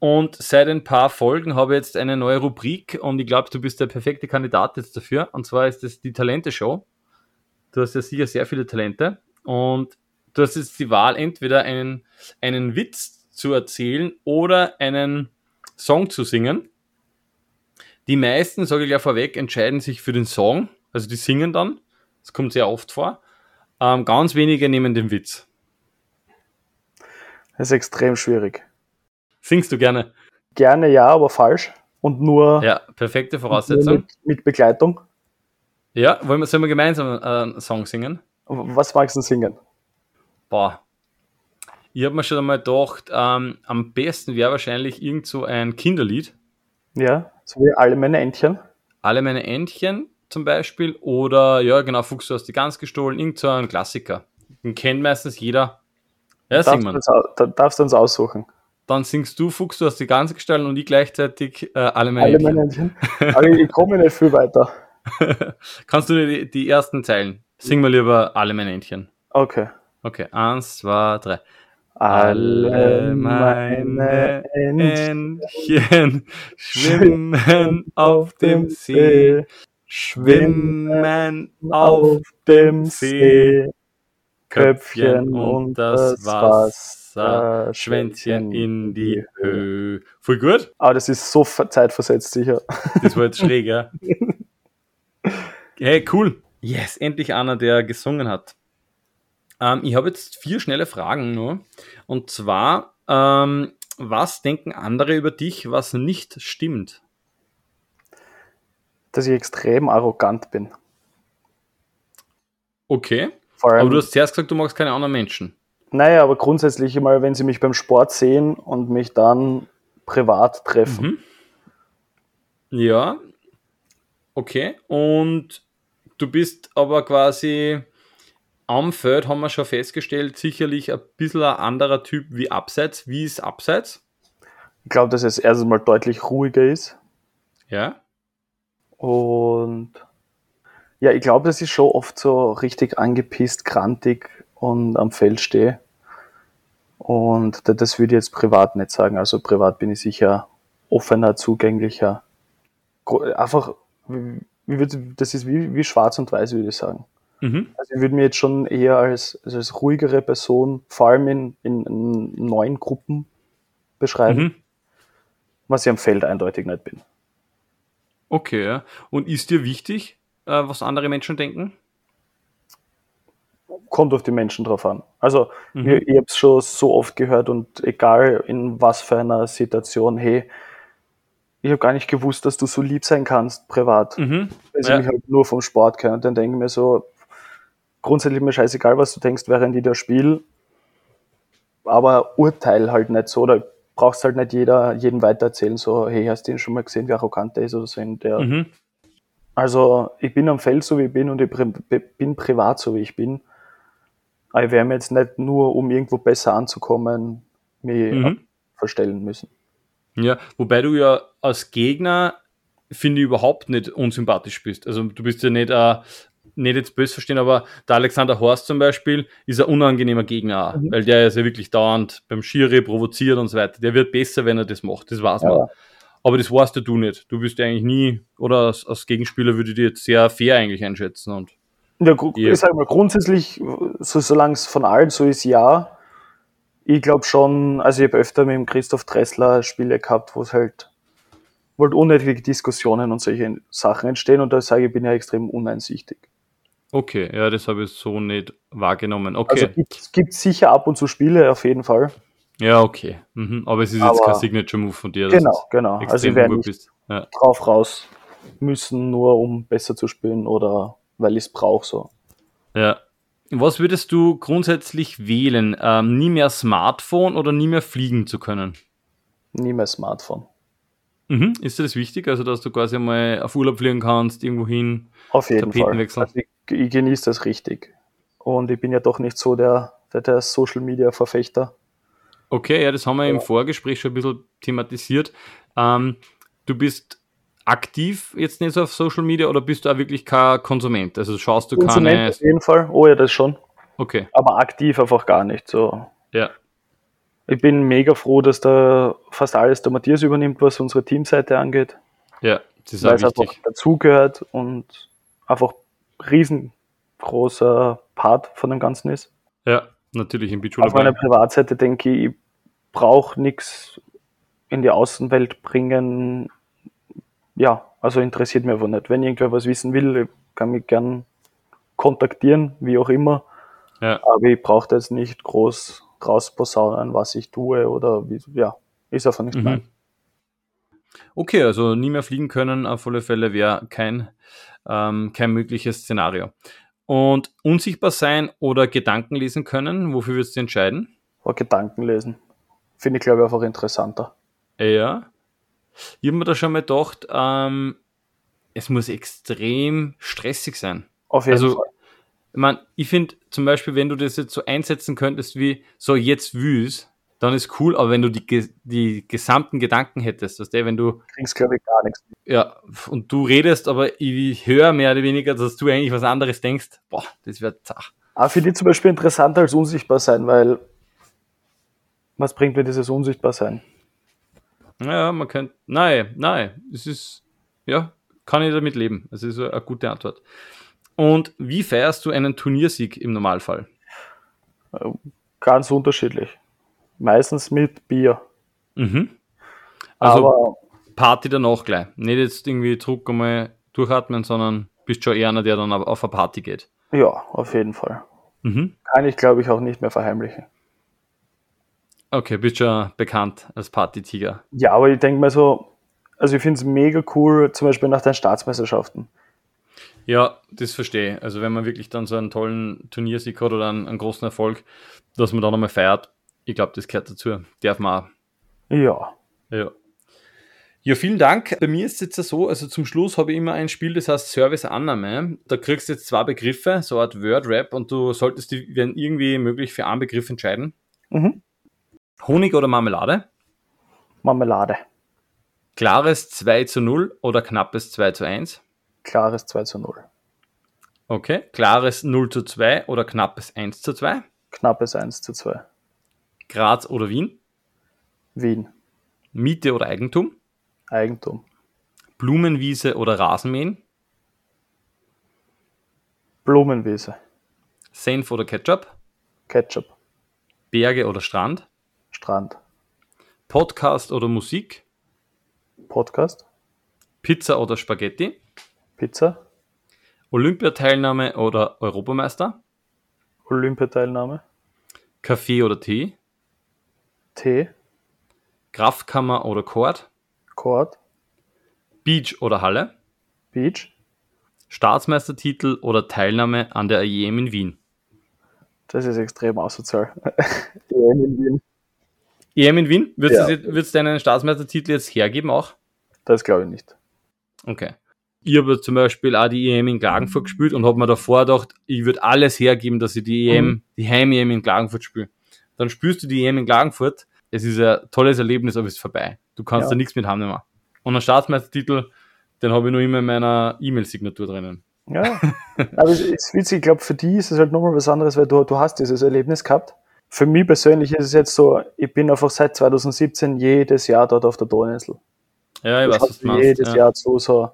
Und seit ein paar Folgen habe ich jetzt eine neue Rubrik und ich glaube, du bist der perfekte Kandidat jetzt dafür. Und zwar ist das die Talente-Show. Du hast ja sicher sehr viele Talente und du hast jetzt die Wahl, entweder einen Witz zu erzählen oder einen Song zu singen. Die meisten, sage ich gleich vorweg, entscheiden sich für den Song. Also die singen dann. Das kommt sehr oft vor. Ganz wenige nehmen den Witz. Das ist extrem schwierig. Singst du gerne? Gerne ja, aber falsch. Und nur... Ja, perfekte Voraussetzung. Mit Begleitung. Ja, sollen wir gemeinsam einen Song singen? Was magst du singen? Boah. Ich habe mir schon einmal gedacht, am besten wäre wahrscheinlich irgend so ein Kinderlied. Ja, so wie Alle meine Entchen. Alle meine Entchen zum Beispiel. Oder, ja genau, Fuchs, du hast die Gans gestohlen. Irgend so ein Klassiker. Den kennt meistens jeder. Ja, singt man. Da darfst du uns aussuchen. Dann singst du, Fuchs, du hast die Gans gestohlen und ich gleichzeitig Alle meine Entchen. Alle meine Entchen. Aber ich komme nicht viel weiter. Kannst du dir die ersten Zeilen? Sing mal lieber Alle meine Entchen. Okay. Okay, 1, 2, 3. Alle meine Entchen schwimmen auf dem See, schwimmen auf dem See. Köpfchen unter das Wasser, Schwänzchen in die Höhe. Voll gut? Aber das ist so zeitversetzt, sicher. Das war jetzt schräg, ja? Hey, cool. Yes, endlich einer, der gesungen hat. Ich habe jetzt 4 schnelle Fragen nur. Und zwar, was denken andere über dich, was nicht stimmt? Dass ich extrem arrogant bin. Okay. Aber du hast zuerst gesagt, du magst keine anderen Menschen. Naja, aber grundsätzlich immer, wenn sie mich beim Sport sehen und mich dann privat treffen. Mhm. Ja. Okay. Und du bist aber quasi... Am Feld haben wir schon festgestellt, sicherlich ein bisschen ein anderer Typ wie abseits. Wie ist abseits? Ich glaube, dass es erstens mal deutlich ruhiger ist. Ja. Und ja, ich glaube, dass ich schon oft so richtig angepisst, grantig und am Feld stehe. Und das würde ich jetzt privat nicht sagen. Also privat bin ich sicher offener, zugänglicher. Einfach, das ist wie schwarz und weiß, würde ich sagen. Mhm. Also ich würde mir jetzt schon eher als ruhigere Person, vor allem in neuen Gruppen beschreiben, was ich am Feld eindeutig nicht bin. Okay, ja. Und ist dir wichtig, was andere Menschen denken? Kommt auf die Menschen drauf an. Also ich habe es schon so oft gehört und egal in was für einer Situation, hey, ich habe gar nicht gewusst, dass du so lieb sein kannst, privat. Weil sie mich halt nur vom Sport kennen. Und dann denke ich mir so, grundsätzlich mir scheißegal, was du denkst, während ich da spiele, aber urteil halt nicht so, oder brauchst halt nicht jeden weitererzählen, so, hey, hast du ihn schon mal gesehen, wie arrogant der ist oder so. Also, ich bin am Feld so, wie ich bin, und ich bin privat so, wie ich bin. Aber ich werde mir jetzt nicht nur, um irgendwo besser anzukommen, mich verstellen müssen. Ja, wobei du ja als Gegner, finde ich, überhaupt nicht unsympathisch bist. Also, du bist ja nicht jetzt böse verstehen, aber der Alexander Horst zum Beispiel ist ein unangenehmer Gegner, weil der ist ja wirklich dauernd beim Schiri provoziert und so weiter. Der wird besser, wenn er das macht, das weiß man. Aber das weißt ja du nicht. Du bist ja eigentlich nie, oder als Gegenspieler würde ich dich jetzt sehr fair eigentlich einschätzen. Und ja, ich sage mal, grundsätzlich, solange es von allen so ist, ja. Ich glaube schon, also ich habe öfter mit dem Christoph Dressler Spiele gehabt, wo es halt unnötige Diskussionen und solche Sachen entstehen, und da sage ich, ich bin ja extrem uneinsichtig. Okay, ja, das habe ich so nicht wahrgenommen. Okay. Also es gibt sicher ab und zu Spiele, auf jeden Fall. Ja, okay. Aber es ist jetzt kein Signature-Move von dir. Genau. Also ich werde nicht drauf raus müssen, nur um besser zu spielen oder weil ich es brauche. So. Ja. Was würdest du grundsätzlich wählen? Nie mehr Smartphone oder nie mehr fliegen zu können? Nie mehr Smartphone. Ist dir das wichtig? Also, dass du quasi mal auf Urlaub fliegen kannst, irgendwo hin? Auf jeden Fall. Also ich genieße das richtig. Und ich bin ja doch nicht so der Social-Media-Verfechter. Okay, ja, das haben wir im Vorgespräch schon ein bisschen thematisiert. Du bist aktiv jetzt nicht so auf Social Media, oder bist du auch wirklich kein Konsument? Also schaust du Konsument keine... auf jeden Fall. Oh ja, das schon. Okay. Aber aktiv einfach gar nicht. So. Ja. Ich bin mega froh, dass da fast alles der Matthias übernimmt, was unsere Teamseite angeht. Ja, das ist auch wichtig. Weil es einfach dazugehört und einfach riesengroßer Part von dem Ganzen ist. Ja, natürlich. Auf meiner Privatseite denke ich, ich brauche nichts in die Außenwelt bringen, ja, also interessiert mich einfach nicht. Wenn irgendwer was wissen will, kann mich gern kontaktieren, wie auch immer. Ja. Aber ich brauche da jetzt nicht groß rausposaunen, was ich tue oder wie, ja, ist einfach nicht mein. Okay, also nie mehr fliegen können, auf alle Fälle wäre kein mögliches Szenario. Und unsichtbar sein oder Gedanken lesen können, wofür würdest du entscheiden? Oh, Gedanken lesen. Finde ich, glaube ich, einfach interessanter. Ja. Ich habe mir da schon mal gedacht, es muss extrem stressig sein. Auf jeden Fall. Ich finde zum Beispiel, wenn du das jetzt so einsetzen könntest wie, so jetzt wüs, dann ist cool, aber wenn du die gesamten Gedanken hättest, weißt du, wenn du... Kriegst, glaube ich, gar nichts. Ja, und du redest, aber ich höre mehr oder weniger, dass du eigentlich was anderes denkst. Boah, das wird zach. Aber finde ich zum Beispiel interessanter als unsichtbar sein, weil was bringt mir dieses unsichtbar sein? Naja, man könnte... Nein, es ist... Ja, kann ich damit leben. Das ist eine gute Antwort. Und wie feierst du einen Turniersieg im Normalfall? Ganz unterschiedlich. Meistens mit Bier. Mhm. Also aber Party danach gleich. Nicht jetzt irgendwie Druck einmal durchatmen, sondern bist schon eher einer, der dann auf eine Party geht. Ja, auf jeden Fall. Mhm. Kann ich, glaube ich, auch nicht mehr verheimlichen. Okay, bist schon bekannt als Party-Tiger. Ja, aber ich denke mir so, also ich finde es mega cool, zum Beispiel nach den Staatsmeisterschaften. Ja, das verstehe ich. Also wenn man wirklich dann so einen tollen Turniersieg hat oder einen großen Erfolg, dass man dann nochmal feiert, ich glaube, das gehört dazu. Darf man auch. Ja. Ja, vielen Dank. Bei mir ist es jetzt so, also zum Schluss habe ich immer ein Spiel, das heißt Serviceannahme. Da kriegst du jetzt zwei Begriffe, so eine Art Word-Rap, und du solltest dich, wenn irgendwie möglich, für einen Begriff entscheiden. Mhm. Honig oder Marmelade? Marmelade. Klares 2:0 oder knappes 2:1? Klares 2:0. Okay. Klares 0:2 oder knappes 1:2? Knappes 1:2. Graz oder Wien? Wien. Miete oder Eigentum? Eigentum. Blumenwiese oder Rasenmähen? Blumenwiese. Senf oder Ketchup? Ketchup. Berge oder Strand? Strand. Podcast oder Musik? Podcast. Pizza oder Spaghetti? Pizza. Olympiateilnahme oder Europameister? Olympiateilnahme. Kaffee oder Tee? Tee. Kraftkammer oder Court? Court. Beach oder Halle? Beach. Staatsmeistertitel oder Teilnahme an der EM in Wien? Das ist extrem auszuzahl. EM in Wien. EM in Wien? Würdest du deinen Staatsmeistertitel jetzt hergeben auch? Das glaube ich nicht. Okay. Ich habe zum Beispiel auch die EM in Klagenfurt gespielt und habe mir davor gedacht, ich würde alles hergeben, dass ich die Heim-EM in Klagenfurt spiele. Dann spielst du die EM in Klagenfurt, es ist ein tolles Erlebnis, aber es ist vorbei. Du kannst da nichts mit haben mehr. Und einen Staatsmeistertitel, den habe ich noch immer in meiner E-Mail-Signatur drinnen. Ja, aber es ist witzig, ich glaube, für die ist es halt nochmal was anderes, weil du hast dieses Erlebnis gehabt. Für mich persönlich ist es jetzt so, ich bin einfach seit 2017 jedes Jahr dort auf der Donauinsel. Ja, ich weiß, was du meinst. Jedes Jahr so.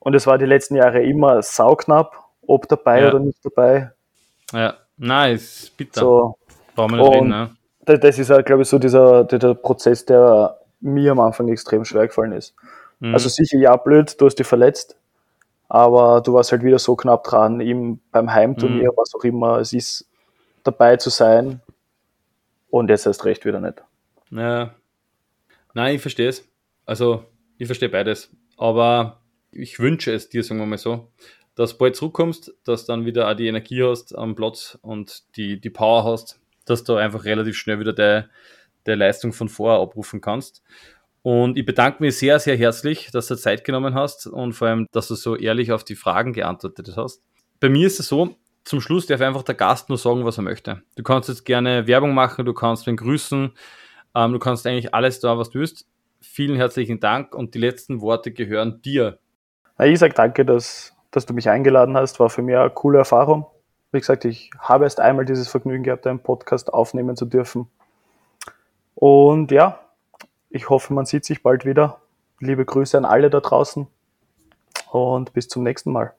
Und es war die letzten Jahre immer sauknapp, ob dabei oder nicht dabei. Ja, nein, ist bitter. So. Brauchen wir nicht reden, ne? Das ist halt, glaube ich, so dieser Prozess, der mir am Anfang extrem schwer gefallen ist. Mhm. Also sicher, ja, blöd, du hast dich verletzt, aber du warst halt wieder so knapp dran, eben beim Heimturnier, was auch immer, es ist dabei zu sein und jetzt erst recht wieder nicht. Ja. Nein, ich verstehe es. Also, ich verstehe beides, aber ich wünsche es dir, sagen wir mal so, dass du bald zurückkommst, dass du dann wieder auch die Energie hast am Platz und die Power hast, dass du einfach relativ schnell wieder der Leistung von vorher abrufen kannst. Und ich bedanke mich sehr, sehr herzlich, dass du Zeit genommen hast und vor allem, dass du so ehrlich auf die Fragen geantwortet hast. Bei mir ist es so, zum Schluss darf einfach der Gast nur sagen, was er möchte. Du kannst jetzt gerne Werbung machen, du kannst ihn grüßen, du kannst eigentlich alles da, was du willst. Vielen herzlichen Dank und die letzten Worte gehören dir. Ich sage danke, dass du mich eingeladen hast. War für mich eine coole Erfahrung. Wie gesagt, ich habe erst einmal dieses Vergnügen gehabt, einen Podcast aufnehmen zu dürfen. Und ja, ich hoffe, man sieht sich bald wieder. Liebe Grüße an alle da draußen und bis zum nächsten Mal.